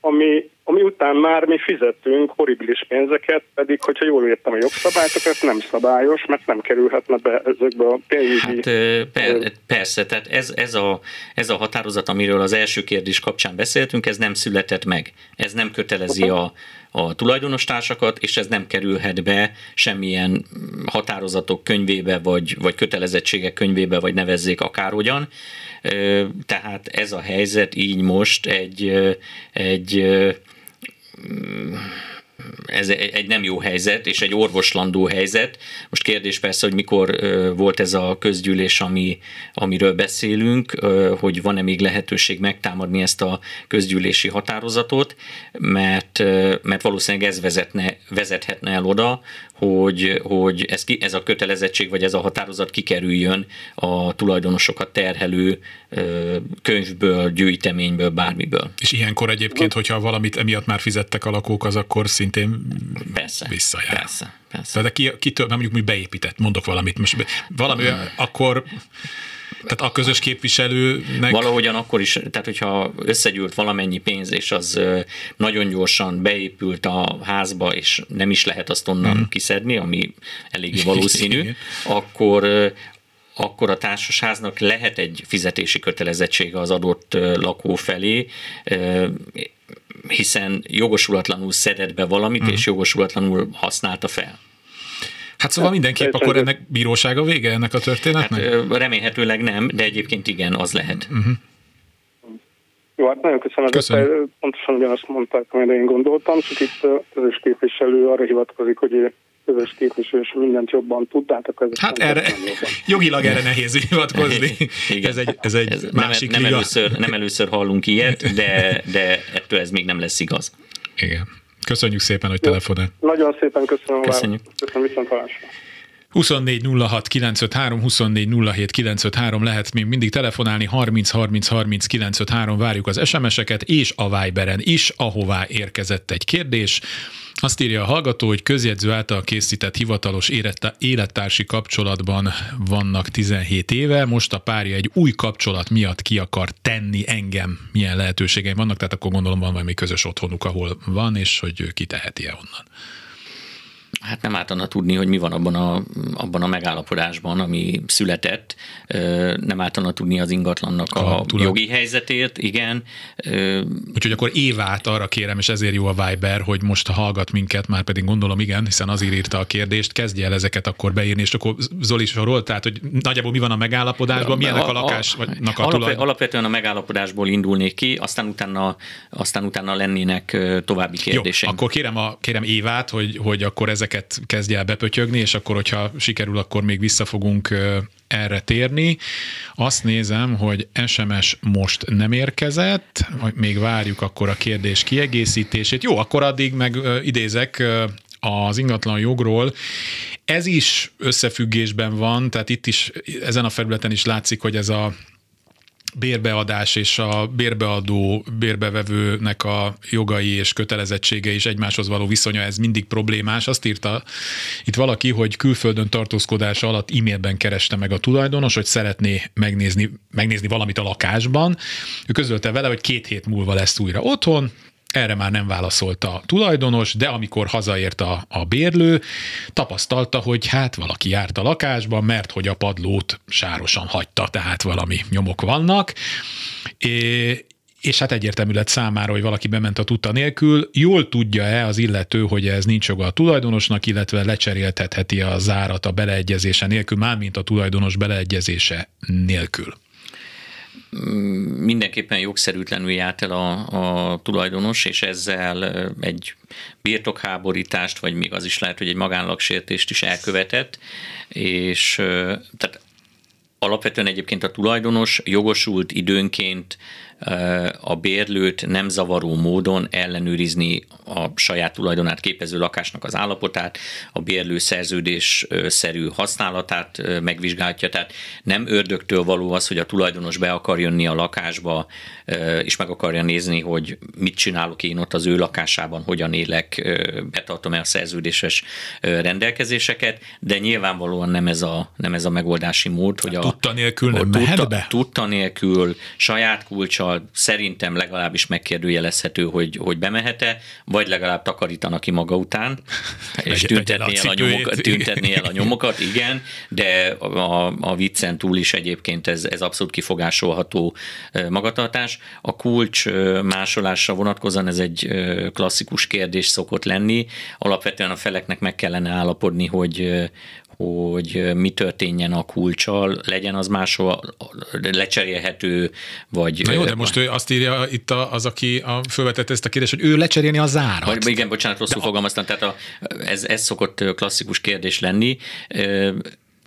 ami, ami után már mi fizetünk horribilis pénzeket, pedig, hogyha jól értem a jogszabályokat, nem szabályos, mert nem kerülhetne be ezekbe a pénzügyi... Hát, per, persze, tehát ez, ez, a, ez a határozat, amiről az első kérdés kapcsán beszéltünk, ez nem született meg. Ez nem kötelezi a, a tulajdonostársakat, és ez nem kerülhet be semmilyen határozatok könyvébe, vagy, vagy kötelezettségek könyvébe, vagy nevezzék akárhogyan. Tehát ez a helyzet így most egy... egy ez egy nem jó helyzet, és egy orvoslandó helyzet. Most kérdés persze, hogy mikor volt ez a közgyűlés, ami, amiről beszélünk, hogy van-e még lehetőség megtámadni ezt a közgyűlési határozatot, mert, mert valószínűleg ez vezetne, vezethetne el oda, hogy, hogy ez, ki, ez a kötelezettség, vagy ez a határozat kikerüljön a tulajdonosokat terhelő könyvből, gyűjteményből, bármiből. És ilyenkor egyébként, hogyha valamit emiatt már fizettek a lakók, az akkor szintén persze, visszajár. Persze, persze. Tehát ki, kitől, mondjuk mi beépített, mondok valamit most, valami akkor... Tehát a közös képviselőnek... Valahogyan akkor is, tehát hogyha összegyűlt valamennyi pénz, és az nagyon gyorsan beépült a házba, és nem is lehet azt onnan mm. kiszedni, ami elég valószínű, akkor, akkor a társasháznak lehet egy fizetési kötelezettsége az adott lakó felé, hiszen jogosulatlanul szedett be valamit, mm. és jogosulatlanul használta fel. Hát szóval mindenképp akkor ennek bírósága vége ennek a történetnek? Hát, remélhetőleg nem, de egyébként igen, az lehet. Uh-huh. Jó, hát nagyon köszönöm. köszönöm. Pontosan ugyanazt mondták, amire én gondoltam, csak itt közös képviselő arra hivatkozik, hogy közös képviselő és mindent jobban tudnátok. Hát erre, jogilag erre nehéz hivatkozni. ez egy, ez egy ez másik nem, nem, először, nem először hallunk ilyet, de, de ettől ez még nem lesz igaz. Igen. Köszönjük szépen, hogy telefonál. Nagyon szépen köszönöm. Köszönjük. Köszönöm viszontlátásra. huszonnégy nulla hat kilencszázötvenhárom, huszonnégy nulla hét kilencszázötvenhárom, lehet még mindig telefonálni, harminc harminc harminc kilencszázötvenhárom, várjuk az es em eseket, és a Viberen is, ahová érkezett egy kérdés. Azt írja a hallgató, hogy közjegyző által készített hivatalos élettársi kapcsolatban vannak tizenhét éve, most a párja egy új kapcsolat miatt ki akar tenni engem. Milyen lehetőségeim vannak, tehát akkor gondolom van valami közös otthonuk, ahol van, és hogy ő kiteheti-e onnan. Hát nem ártana tudni, hogy mi van abban a, abban a megállapodásban, ami született. Nem ártana tudni az ingatlannak a, a jogi helyzetét, igen. Úgyhogy akkor Évát arra kérem, és ezért jó a Viber, hogy most hallgat minket, már pedig gondolom igen, hiszen azért írta a kérdést, kezdje el ezeket akkor beírni, és akkor Zoli sorol, tehát hogy nagyjából mi van a megállapodásban, milyenek a, a lakásnak a, a tulaj? Alapvetően a megállapodásból indulnék ki, aztán utána, aztán utána lennének további kérdések. Jó, akkor kérem, a, kérem Évát, hogy, hogy akkor ezeket kezdje el bepötyögni, és akkor, hogyha sikerül, akkor még vissza fogunk erre térni. Azt nézem, hogy es em es most nem érkezett, még várjuk akkor a kérdés kiegészítését. Jó, akkor addig meg idézek az ingatlan jogról. Ez is összefüggésben van, tehát itt is, ezen a felületen is látszik, hogy ez a bérbeadás és a bérbeadó, bérbevevőnek a jogai és kötelezettsége és egymáshoz való viszonya, ez mindig problémás. Azt írta itt valaki, hogy külföldön tartózkodása alatt e-mailben kereste meg a tulajdonos, hogy szeretné megnézni, megnézni valamit a lakásban. Ő közölte vele, hogy két hét múlva lesz újra otthon, erre már nem válaszolt a tulajdonos, de amikor hazaért a, a bérlő, tapasztalta, hogy hát valaki járt a lakásban, mert hogy a padlót sárosan hagyta, tehát valami nyomok vannak, é, és hát egyértelmű lett számára, hogy valaki bement a tudta nélkül. Jól tudja-e az illető, hogy ez nincs joga a tulajdonosnak, illetve lecserélhetheti a zárat a beleegyezése nélkül, mármint a tulajdonos beleegyezése nélkül? Mindenképpen jogszerűtlenül járt el a, a tulajdonos, és ezzel egy birtokháborítást, vagy még az is lehet, hogy egy magánlagsértést is elkövetett, és tehát alapvetően egyébként a tulajdonos jogosult időnként a bérlőt nem zavaró módon ellenőrizni a saját tulajdonát képező lakásnak az állapotát, a bérlő szerződésszerű használatát megvizsgálja, tehát nem ördögtől való az, hogy a tulajdonos be akar jönni a lakásba, és meg akarja nézni, hogy mit csinálok én ott az ő lakásában, hogyan élek, betartom-e a szerződéses rendelkezéseket, de nyilvánvalóan nem ez a, nem ez a megoldási mód, hogy a tudta nélkül nem mehet be? Tudta nélkül, saját kulcsa, szerintem legalábbis megkérdőjelezhető, hogy, hogy bemehet-e, vagy legalább takarítanak ki maga után, és tüntetni el, a nyomokat, tüntetni el a nyomokat, igen, de a, a viccen túl is egyébként ez, ez abszolút kifogásolható magatartás. A kulcs másolásra vonatkozóan ez egy klasszikus kérdés szokott lenni, alapvetően a feleknek meg kellene állapodni, hogy hogy mi történjen a kulccsal, legyen az máshol lecserélhető, vagy... Na jó, de most ő azt írja itt az, aki felvetette ezt a kérdést, hogy ő lecserélni a zárat. Vagy, igen, bocsánat, rosszul fogalmaztam, tehát a, ez, ez szokott klasszikus kérdés lenni.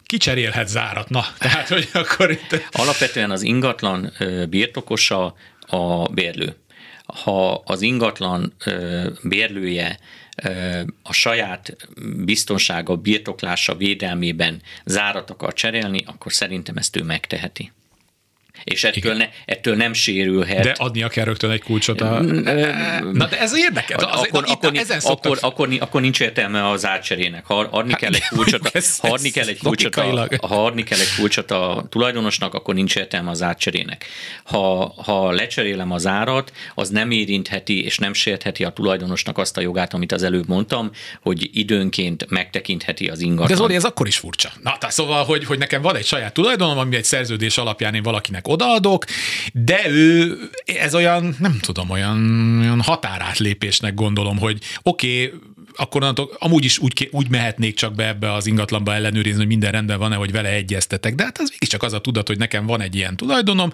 Kicserélhet zárat, na, tehát hogy akkor itt... Alapvetően az ingatlan birtokosa a bérlő. Ha az ingatlan bérlője a saját biztonsága, birtoklása védelmében zárat akar cserélni, akkor szerintem ezt ő megteheti. És ettől, ne, ettől nem sérülhet. De adnia kell rögtön egy kulcsot. A... Na de ez érdekes. Akkor, akkor, akkor, akkor, akkor nincs értelme az átcserének. Ha adni kell egy kulcsot, ha adni kell egy kulcsot, a, ha adni kell egy kulcsot a tulajdonosnak, akkor nincs értelme az átcserének. Ha, ha lecserélem az árat, az nem érintheti és nem sértheti a tulajdonosnak azt a jogát, amit az előbb mondtam, hogy időnként megtekintheti az ingatlan. De Zoli, ez akkor is furcsa. Na, tehát szóval, hogy, hogy nekem van egy saját tulajdonom, ami egy szerződés alapján én valakinek odaadok, de ő, ez olyan, nem tudom, olyan, olyan határátlépésnek gondolom, hogy oké, okay, akkor amúgy is úgy, úgy mehetnék csak be ebbe az ingatlanba ellenőrizni, hogy minden rendben van-e, hogy vele egyeztetek, de hát ez mégiscsak az a tudat, hogy nekem van egy ilyen tulajdonom,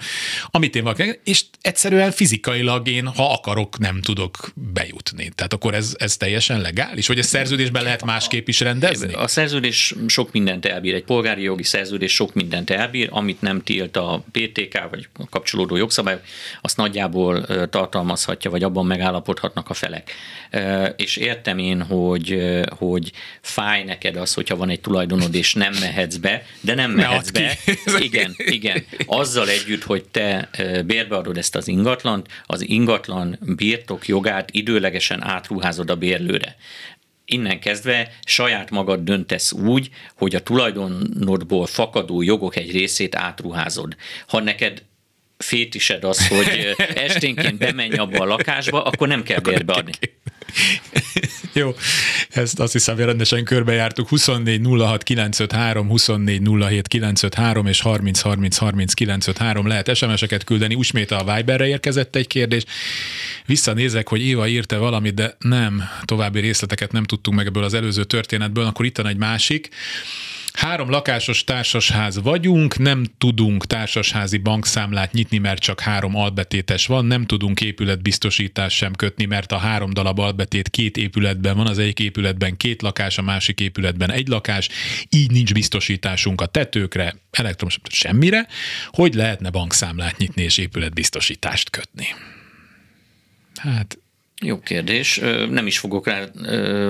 amit én valakinek, és egyszerűen fizikailag én, ha akarok, nem tudok bejutni. Tehát akkor ez, ez teljesen legális, hogy a szerződésben lehet másképp is rendezni? A szerződés sok mindent elbír, egy polgári jogi szerződés sok mindent elbír, amit nem tilt a pé té ká vagy a kapcsolódó jogszabályok, azt nagyjából tartalmazhatja, vagy abban megállapodhatnak a felek. És értem én, hogy, hogy fáj neked az, hogyha van egy tulajdonod, és nem mehetsz be, de nem ne mehetsz be. Igen, igen. Azzal együtt, hogy te bérbeadod ezt az ingatlant, az ingatlan birtok jogát időlegesen átruházod a bérlőre. Innen kezdve saját magad döntesz úgy, hogy a tulajdonodból fakadó jogok egy részét átruházod. Ha neked fétised az, hogy esténként bemenj abba a lakásba, akkor nem kell bérbeadni. Jó, ezt azt hiszem, hogy rendesen körbejártuk. huszonnégy nulla hat kilencszázötvenhárom, huszonnégy nulla hét kilencszázötvenhárom és harminc harminc harminc kilencszázötvenhárom lehet es em es-eket küldeni. Ismét a Viberre érkezett egy kérdés. Visszanézek, hogy Éva írta valamit, de nem, további részleteket nem tudtunk meg ebből az előző történetből, akkor itt van egy másik. Három lakásos társasház vagyunk, nem tudunk társasházi bankszámlát nyitni, mert csak három albetétes van, nem tudunk épületbiztosítást sem kötni, mert a három darab albetét két épületben van, az egyik épületben két lakás, a másik épületben egy lakás, így nincs biztosításunk a tetőkre, elektromos, semmire, hogy lehetne bankszámlát nyitni és épületbiztosítást kötni? Hát... Jó kérdés. Nem is fogok rá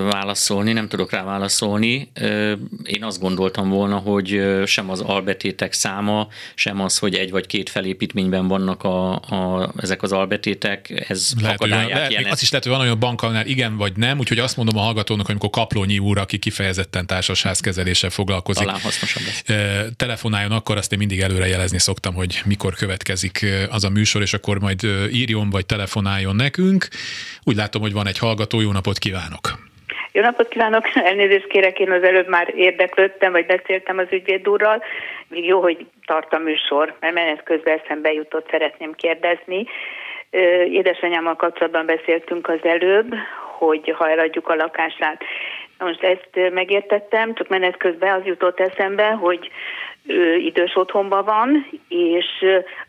válaszolni, nem tudok rá válaszolni. Én azt gondoltam volna, hogy sem az albetétek száma, sem az, hogy egy vagy két felépítményben vannak a, a, ezek az albetétek, ez lehet, akadályát jelent. Azt is lehet, hogy van olyan banknál igen vagy nem, úgyhogy azt mondom a hallgatónak, amikor Kaplonyi úr, aki kifejezetten társasházkezeléssel foglalkozik, talán hasznosabb lesz. Telefonáljon, akkor azt én mindig előre jelezni szoktam, hogy mikor következik az a műsor, és akkor majd írjon vagy telefonáljon nekünk. Úgy látom, hogy van egy hallgató, jó napot kívánok! Jó napot kívánok! Elnézést kérek, én az előbb már érdeklődtem, vagy beszéltem az ügyvéd úrral. Még jó, hogy tart a műsor, mert menet közben eszembe jutott, szeretném kérdezni. Édesanyámmal kapcsolatban beszéltünk az előbb, hogy ha eladjuk a lakását. Na most ezt megértettem, csak menet közben az jutott eszembe, hogy idős otthonban van, és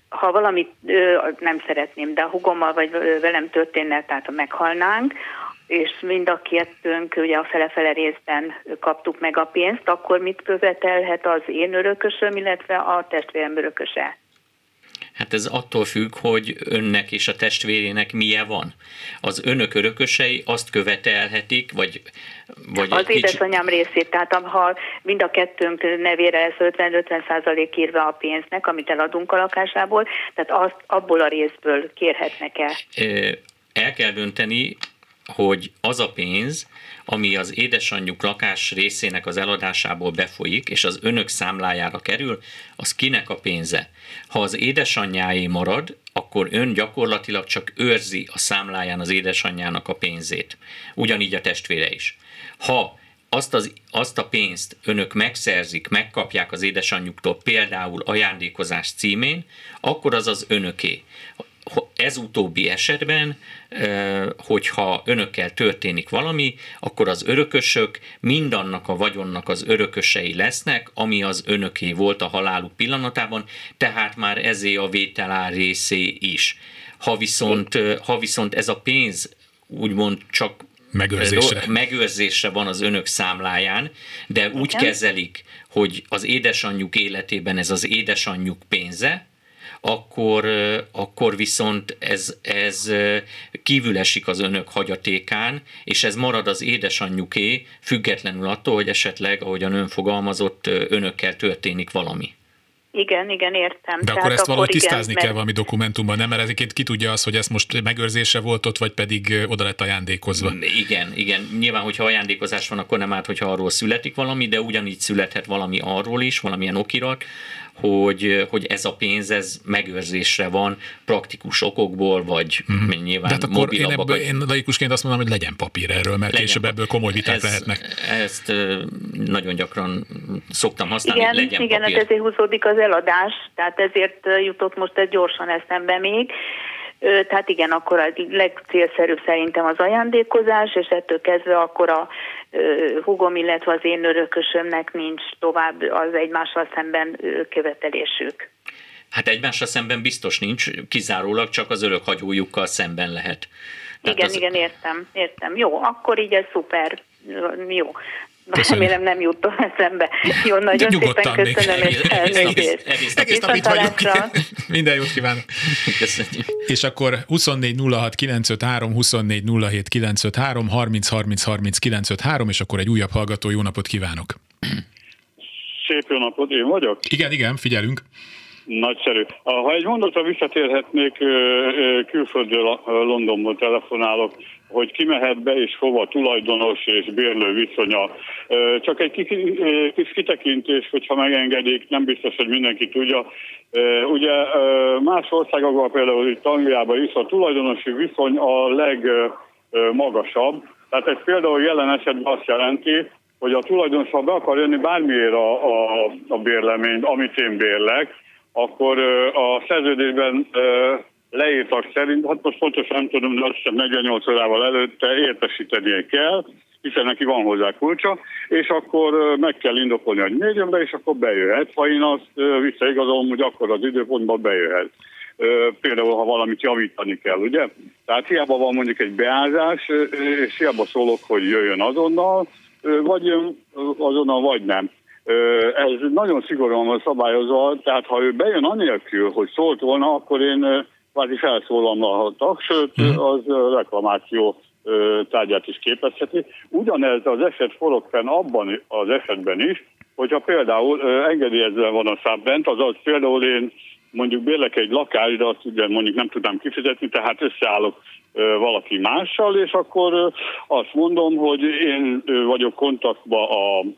ha valamit nem szeretném, de a hugommal vagy velem történne, tehát ha meghalnánk, és mind a kettőnk ugye a fele-fele részben kaptuk meg a pénzt, akkor mit követelhet az én örökösöm, illetve a testvérem örököse? Hát ez attól függ, hogy önnek és a testvérének milyen van. Az önök örökösei azt követelhetik, vagy... vagy az édesanyám kicsi... részét, tehát ha mind a kettőnk nevére lesz ötven-ötven százalék írva a pénznek, amit eladunk a lakásából, tehát azt abból a részből kérhetnek el. El kell dönteni, hogy az a pénz, ami az édesanyjuk lakás részének az eladásából befolyik, és az önök számlájára kerül, az kinek a pénze? Ha az édesanyjáé marad, akkor ön gyakorlatilag csak őrzi a számláján az édesanyjának a pénzét. Ugyanígy a testvére is. Ha azt, az, azt a pénzt önök megszerzik, megkapják az édesanyjuktól például ajándékozás címén, akkor az az önöké. Ez utóbbi esetben, hogyha önökkel történik valami, akkor az örökösök mindannak a vagyonnak az örökösei lesznek, ami az önöké volt a haláluk pillanatában, tehát már ezé a vételár részé is. Ha viszont, ha viszont ez a pénz úgymond csak megőrzésre. megőrzésre van az önök számláján, de úgy okay. kezelik, hogy az édesanyjuk életében ez az édesanyjuk pénze, akkor, akkor viszont ez, ez kívül esik az önök hagyatékán, és ez marad az édesanyjuké, függetlenül attól, hogy esetleg, ahogyan ön fogalmazott, önökkel történik valami. Igen, igen, értem. De Tehát akkor ezt valahogy tisztázni igen, kell valami dokumentumban, nem? Mert ezeket ki tudja az, hogy ez most megőrzése volt ott, vagy pedig oda lett ajándékozva. Igen, igen. Nyilván, hogyha ajándékozás van, akkor nem árt, hogyha arról születik valami, de ugyanígy születhet valami arról is, valamilyen okirat, hogy, hogy ez a pénz, ez megőrzésre van praktikus okokból, vagy mm-hmm. nyilván hát mobilabbak. Én, én laikusként azt mondom, hogy legyen papír erről, mert legyen később papír. Ebből komoly viták ez, lehetnek. Ezt nagyon gyakran szoktam használni, igen, legyen igen, papír. Igen, ezért húzódik az eladás, tehát ezért jutott most ez gyorsan eszembe még. Tehát igen, akkor a legcélszerűbb szerintem az ajándékozás, és ettől kezdve akkor a húgom, illetve az én örökösömnek nincs tovább az egymással szemben követelésük. Hát egymással szemben biztos nincs, kizárólag csak az örökhagyójukkal szemben lehet. Tehát igen, az... igen, értem, értem. Jó, akkor így ez szuper, jó. Köszönöm. Remélem nem juttam eszembe. Jó, nagyon szépen köszönöm, még. és elnézést. Egész nap itt vagyok. Minden jót kívánok. Köszönjük. És akkor huszonnégy nulla hat kilencszázötvenhárom, huszonnégy nulla hét kilencszázötvenhárom, harminc harminc harminc kilencszázötvenhárom, és akkor egy újabb hallgató. Jó napot kívánok. Szép jó napot, én vagyok? Igen, igen, figyelünk. Nagyszerű. Ha egy mondatra visszatérhetnék, külföldről, Londonból telefonálok, hogy ki mehet be és hova, tulajdonos és bérlő viszonya. Csak egy kis kitekintés, hogyha megengedik, nem biztos, hogy mindenki tudja. Ugye más országokban, például itt Angliában is a tulajdonosi viszony a legmagasabb. Tehát ez például jelen esetben azt jelenti, hogy a tulajdonos, ha be akar jönni bármiért a, a, a bérleményt, amit én bérlek, akkor a szerződésben leírtak szerint, hát most pontosan nem tudom, de azt hiszem negyvennyolc órával előtte értesítenie kell, hiszen neki van hozzá kulcsa, és akkor meg kell indokolni, hogy miért jön be, és akkor bejöhet. Ha én azt visszaigazolom, hogy akkor az időpontban bejöhet. Például, ha valamit javítani kell, ugye? Tehát hiába van mondjuk egy beázás, és hiába szólok, hogy jöjjön azonnal, vagy jön azonnal, vagy nem. Ez nagyon szigorúan van szabályozva, tehát ha ő bejön anélkül, hogy szólt volna, akkor én kvázi felszólalhatok, sőt az reklamáció tárgyát is képezheti. Ugyanez az eset forog fenn abban az esetben is, hogyha például engedélyezve van a szám bent, azaz például én mondjuk bérlek egy lakást, de azt ugye mondjuk nem tudtam kifizetni, tehát összeállok valaki mással, és akkor azt mondom, hogy én vagyok kontaktban a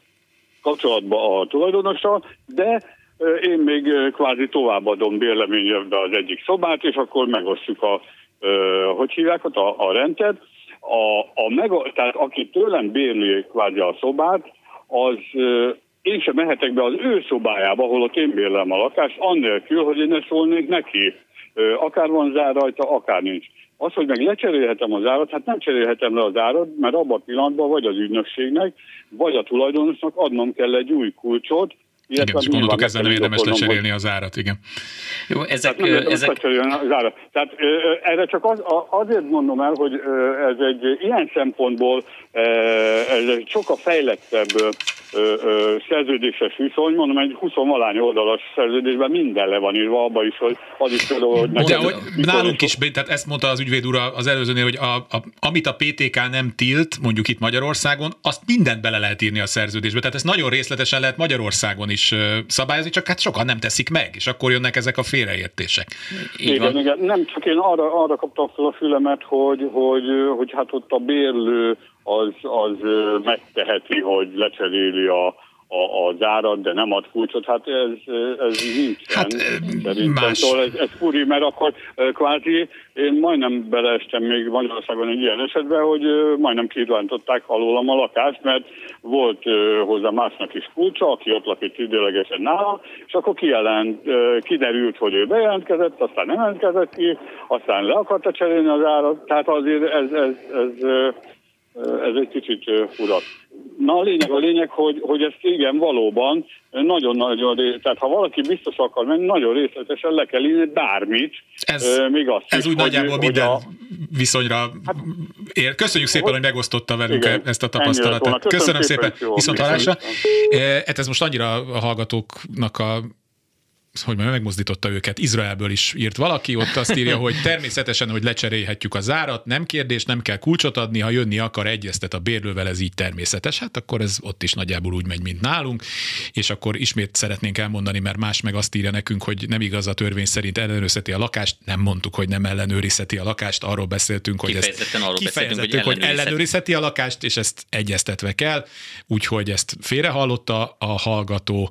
kapcsolatban a tulajdonossal, de én még kvázi továbbadom bérleménybe az egyik szobát, és akkor megosztjuk a, hogy hívják, a, a rendet. A, a meg, tehát aki tőlem bérli kvázi a szobát, az én sem mehetek be az ő szobájába, ahol ott én bérlem a lakást, annélkül, hogy én ne szólnék neki. Akár van zár rajta, akár nincs. Az, hogy meg lecserélhetem az árat, hát nem cserélhetem le az árat, mert abban a pillanatban vagy az ügynökségnek, vagy a tulajdonosnak adnom kell egy új kulcsot. Ilyet, igen, és gondoltuk, ezzel nem érdemes lecserélni az árat, igen. Jó, ezek... Tehát nem ezek... lecserélni az árat. Tehát erre csak az, azért mondom el, hogy ez egy ilyen szempontból ez egy sokkal fejlettebb szerződéses viszony, mondom, egy húsz-valány oldalas szerződésben minden le van írva, abban is, hogy az is például, hogy... Mondja, hogy nálunk is, tehát ezt mondta az ügyvéd úr az előzőnél, hogy a, a, amit a pé té ká nem tilt, mondjuk itt Magyarországon, azt mindent bele lehet írni a szerződésbe, tehát ezt nagyon részletesen lehet Magyarországon is szabályozni, csak hát sokan nem teszik meg, és akkor jönnek ezek a félreértések. Igen, igen, nem csak én arra, arra kaptam fel a fülemet, hogy, hogy, hogy, hogy hát ott a bérlő az, az megteheti, hogy lecseréli a, a, a zárat, de nem ad kulcsot, hát ez, ez nincsen. Hát, szerintem szóval ez, ez furi, mert akkor kvázi én majdnem beleestem még Magyarországon egy ilyen esetben, hogy majdnem kirántották alólam a lakást, mert volt hozzá másnak is kulcsa, aki ott lakít időlegesen nálam, és akkor kijelent, kiderült, hogy ő bejelentkezett, aztán nem jelentkezett ki, aztán le akarta cserélni az árat, tehát azért ez, ez, ez, ez Ez egy kicsit furat. Na a lényeg, a lényeg, hogy, hogy ez igen, valóban nagyon-nagyon, tehát ha valaki biztos akar menni, nagyon részletesen le kell írni bármit, ez, még azt ez is, úgy hogy, nagyjából hogy minden a... viszonyra ér. Köszönjük szépen, hogy megosztotta velünk igen, ezt a tapasztalatot. Köszönöm szépen, szépen. Viszonthallásra. Hát ez most annyira a hallgatóknak a hogy majd megmozdította őket, Izraelből is írt valaki, ott azt írja, hogy természetesen, hogy lecserélhetjük a zárat, nem kérdés, nem kell kulcsot adni, ha jönni akar, egyeztet a bérlővel, ez így természetes, hát akkor ez ott is nagyjából úgy megy, mint nálunk, és akkor ismét szeretnénk elmondani, mert más meg azt írja nekünk, hogy nem igaz, a törvény szerint ellenőrizheti a lakást, nem mondtuk, hogy nem ellenőrizheti a lakást, arról beszéltünk, hogy kifejezetten ezt, arról kifejezettünk, hogy ellenőrizheti a lakást, és ezt egyeztetve kell, úgyhogy ezt félrehallotta a hallgató,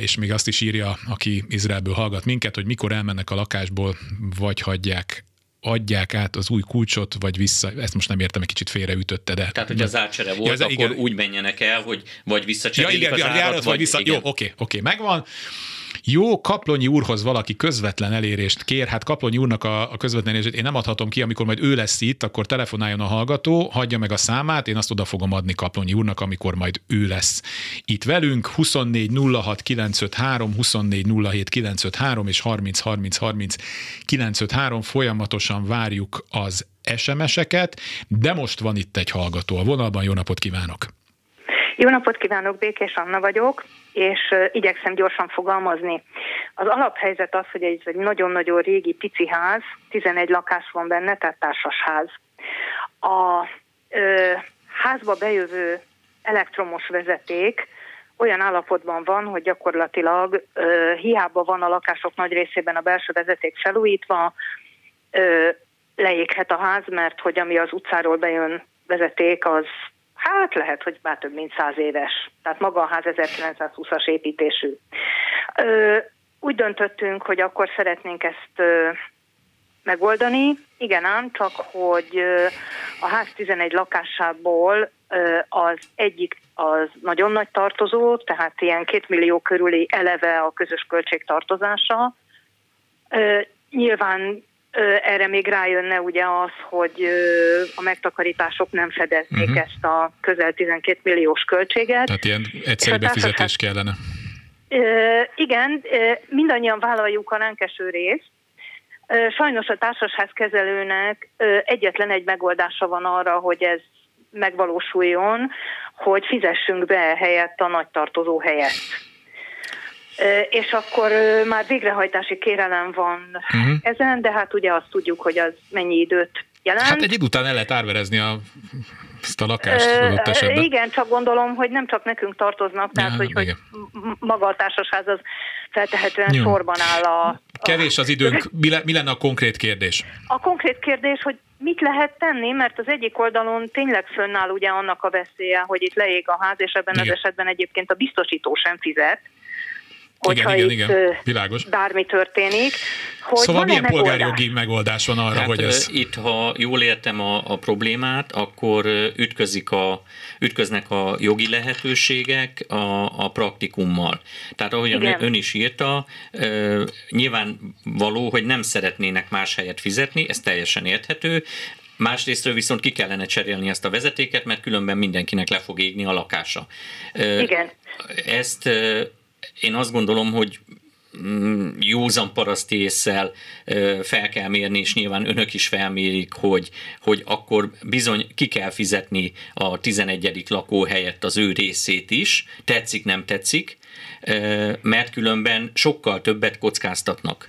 és még azt is írja, aki Izraelből hallgat minket, hogy mikor elmennek a lakásból, vagy hagyják, adják át az új kulcsot, vagy vissza, ezt most nem értem, egy kicsit félreütötte, de... Tehát, hogy az átcsere volt, ja, ez, akkor igen. Úgy menjenek el, hogy vagy visszacserélik ja, az árat, járat, vagy... Vissza... Jó, oké, oké, megvan. Jó, Kaplonyi úrhoz valaki közvetlen elérést kér, hát Kaplonyi úrnak a, a közvetlen elérést én nem adhatom ki, amikor majd ő lesz itt, akkor telefonáljon a hallgató, hagyja meg a számát, én azt oda fogom adni Kaplonyi úrnak, amikor majd ő lesz itt velünk, huszonnégy nulla hat kilencszázötvenhárom, huszonnégy nulla hét kilencszázötvenhárom és harminc harminc harminc kilencszázötvenhárom, folyamatosan várjuk az es em es-eket, de most van itt egy hallgató a vonalban, jó napot kívánok! Jó napot kívánok, Békés Anna vagyok, és igyekszem gyorsan fogalmazni. Az alaphelyzet az, hogy ez egy nagyon-nagyon régi pici ház, tizenegy lakás van benne, tehát társasház. A ö, házba bejövő elektromos vezeték olyan állapotban van, hogy gyakorlatilag ö, hiába van a lakások nagy részében a belső vezeték felújítva, ö, leéghet a ház, mert hogy ami az utcáról bejön vezeték, az hát lehet, hogy már több mint száz éves. Tehát maga a ház ezerkilencszázhúszas építésű. Ö, úgy döntöttünk, hogy akkor szeretnénk ezt ö, megoldani. Igen ám, csak hogy ö, a ház tizenegy lakásából ö, az egyik az nagyon nagy tartozó, tehát ilyen két millió körüli eleve a közös költség tartozása. Ö, nyilván erre még rájönne ugye az, hogy a megtakarítások nem fedeznék uh-huh. ezt a közel tizenkét milliós költséget. Tehát ilyen egyszerű befizetés kellene. Igen, mindannyian vállaljuk a ránk eső részt. Sajnos a társasházkezelőnek egyetlen egy megoldása van arra, hogy ez megvalósuljon, hogy fizessünk be helyett a nagy tartozó helyett. És akkor már végrehajtási kérelem van uh-huh. ezen, de hát ugye azt tudjuk, hogy az mennyi időt jelent. Hát egy idő után el lehet árverezni a, ezt a lakást adott esetben. Igen, csak gondolom, hogy nem csak nekünk tartoznak, tehát ja, hogy, hogy maga a társasház az feltehetően jó. Sorban áll a... Kevés az időnk. Mi lenne a konkrét kérdés? A konkrét kérdés, hogy mit lehet tenni, mert az egyik oldalon tényleg fönnáll ugye annak a veszélye, hogy itt leég a ház, és ebben igen. az esetben egyébként a biztosító sem fizet. Hogyha igen, igen, igen. Világos. Bármi történik. Hogy szóval milyen polgárjogi megoldás van arra, hát, hogy ez... Itt, ha jól értem a, a problémát, akkor ütközik a, ütköznek a jogi lehetőségek a, a praktikummal. Tehát ahogyan igen. ön is írta, nyilván való, hogy nem szeretnének más helyet fizetni, ez teljesen érthető. Másrésztről viszont ki kellene cserélni ezt a vezetéket, mert különben mindenkinek le fog égni a lakása. Igen. Ezt... Én azt gondolom, hogy józan paraszti ésszel fel kell mérni, és nyilván önök is felmérik, hogy, hogy akkor bizony ki kell fizetni a tizenegyedik lakó helyett az ő részét is, tetszik, nem tetszik, mert különben sokkal többet kockáztatnak.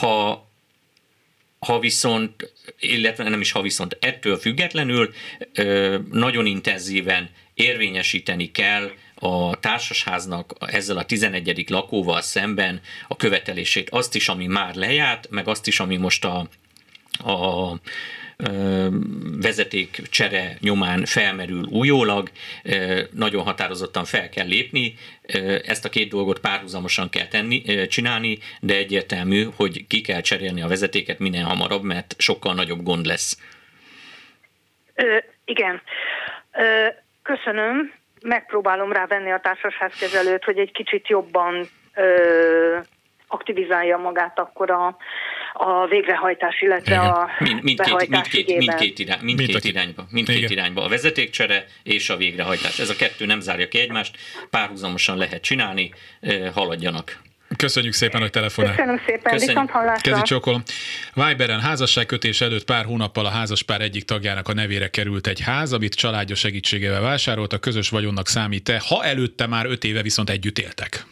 Ha, ha viszont, illetve nem is ha viszont, ettől függetlenül nagyon intenzíven érvényesíteni kell a társasháznak ezzel a tizenegyedik lakóval szemben a követelését, azt is, ami már lejárt, meg azt is, ami most a, a vezetékcsere nyomán felmerül újólag, nagyon határozottan fel kell lépni, ezt a két dolgot párhuzamosan kell tenni, csinálni, de egyértelmű, hogy ki kell cserélni a vezetéket minél hamarabb, mert sokkal nagyobb gond lesz. Ö, igen. Ö, köszönöm. Megpróbálom rávenni a társasházkezelőt, hogy egy kicsit jobban ö, aktivizálja magát akkor a, a végrehajtás, illetve igen. a mind, mindkét, behajtás mindkét, ügyében. Mindkét, irány, mindkét, mindkét, irányba, mindkét irányba. A vezetékcsere és a végrehajtás. Ez a kettő nem zárja ki egymást, párhuzamosan lehet csinálni, haladjanak. Köszönjük szépen, hogy telefonál. Köszönöm szépen, viszont hallásra. Kezi csókolom. Viberen házasságkötés előtt pár hónappal a házaspár egyik tagjának a nevére került egy ház, amit családja segítségével vásárolt, a közös vagyonnak számít-e, ha előtte már öt éve viszont együtt éltek?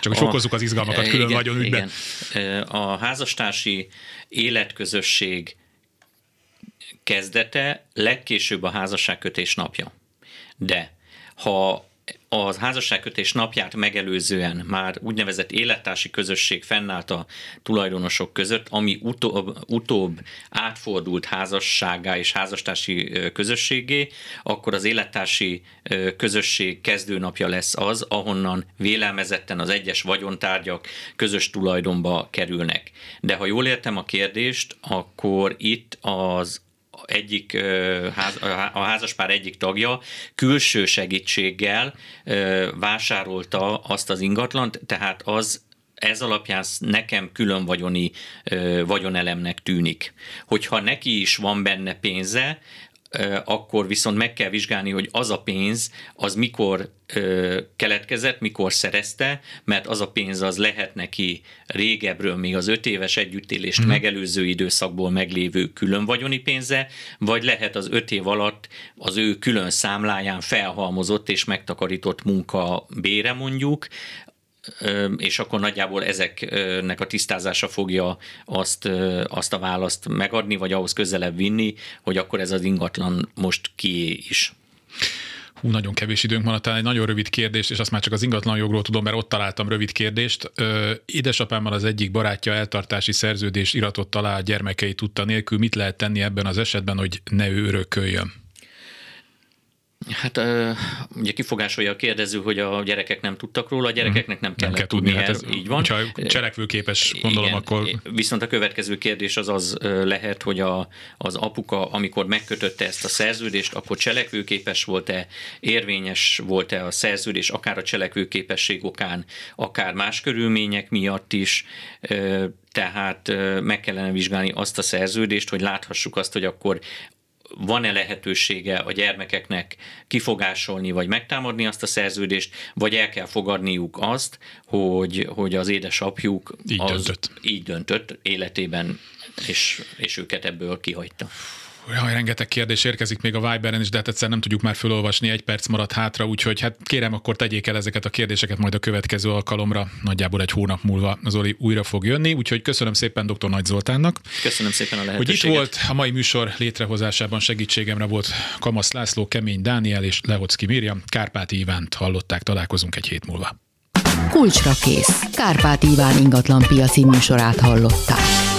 Csak hogy fokozzuk az izgalmakat külön vagyon ügyben. Igen. A házastársi életközösség kezdete legkésőbb a házasságkötés napja. De ha a házasságkötés napját megelőzően már úgynevezett élettársi közösség fennállt a tulajdonosok között, ami utóbb, utóbb átfordult házassággá és házastársi közösségé, akkor az élettársi közösség kezdőnapja lesz az, ahonnan vélelmezetten az egyes vagyontárgyak közös tulajdonba kerülnek. De ha jól értem a kérdést, akkor itt az egyik, a házaspár egyik tagja külső segítséggel vásárolta azt az ingatlant, tehát az ez alapján nekem külön vagyoni vagyonelemnek tűnik. Hogyha neki is van benne pénze, akkor viszont meg kell vizsgálni, hogy az a pénz, az mikor ö, keletkezett, mikor szerezte, mert az a pénz az lehet neki régebről, még az öt éves együttélést hmm. megelőző időszakból meglévő külön vagyoni pénze, vagy lehet az öt év alatt az ő külön számláján felhalmozott és megtakarított munka bére mondjuk, és akkor nagyjából ezeknek a tisztázása fogja azt, azt a választ megadni, vagy ahhoz közelebb vinni, hogy akkor ez az ingatlan most kié is. Hú, nagyon kevés időnk van, talán egy nagyon rövid kérdés, és azt már csak az ingatlanjogról tudom, mert ott találtam rövid kérdést. Édesapámmal az egyik barátja eltartási szerződés iratot talál gyermekei tudta nélkül. Mit lehet tenni ebben az esetben, hogy ne ő örököljön? Hát ugye kifogásolja a kérdező, hogy a gyerekek nem tudtak róla, a gyerekeknek nem kellett kell tudni, hát ez így van. Ha cselekvőképes, gondolom, igen, akkor... Viszont a következő kérdés az az lehet, hogy a, az apuka, amikor megkötötte ezt a szerződést, akkor cselekvőképes volt-e, érvényes volt-e a szerződés, akár a cselekvőképesség okán, akár más körülmények miatt is. Tehát meg kellene vizsgálni azt a szerződést, hogy láthassuk azt, hogy akkor van-e lehetősége a gyermekeknek kifogásolni, vagy megtámadni azt a szerződést, vagy el kell fogadniuk azt, hogy, hogy az édesapjuk így, az, döntött. így döntött életében, és, és őket ebből kihagyta. Jaj, rengeteg kérdés érkezik még a Viberen is, de hát egyszer nem tudjuk már felolvasni, egy perc maradt hátra, úgyhogy hát kérem, akkor tegyék el ezeket a kérdéseket majd a következő alkalomra, nagyjából egy hónap múlva Zoli újra fog jönni, úgyhogy köszönöm szépen doktor Nagy Zoltánnak. Köszönöm szépen a lehetőséget. Hogy itt volt a mai műsor létrehozásában, segítségemre volt Kamasz László, Kemény Dániel és Lehoczki Mirjam, Kárpáti Ivánt hallották, találkozunk egy hét múlva. Kulcsra kész. Kárpáti Iván ingatlan piaci műsorát hallották.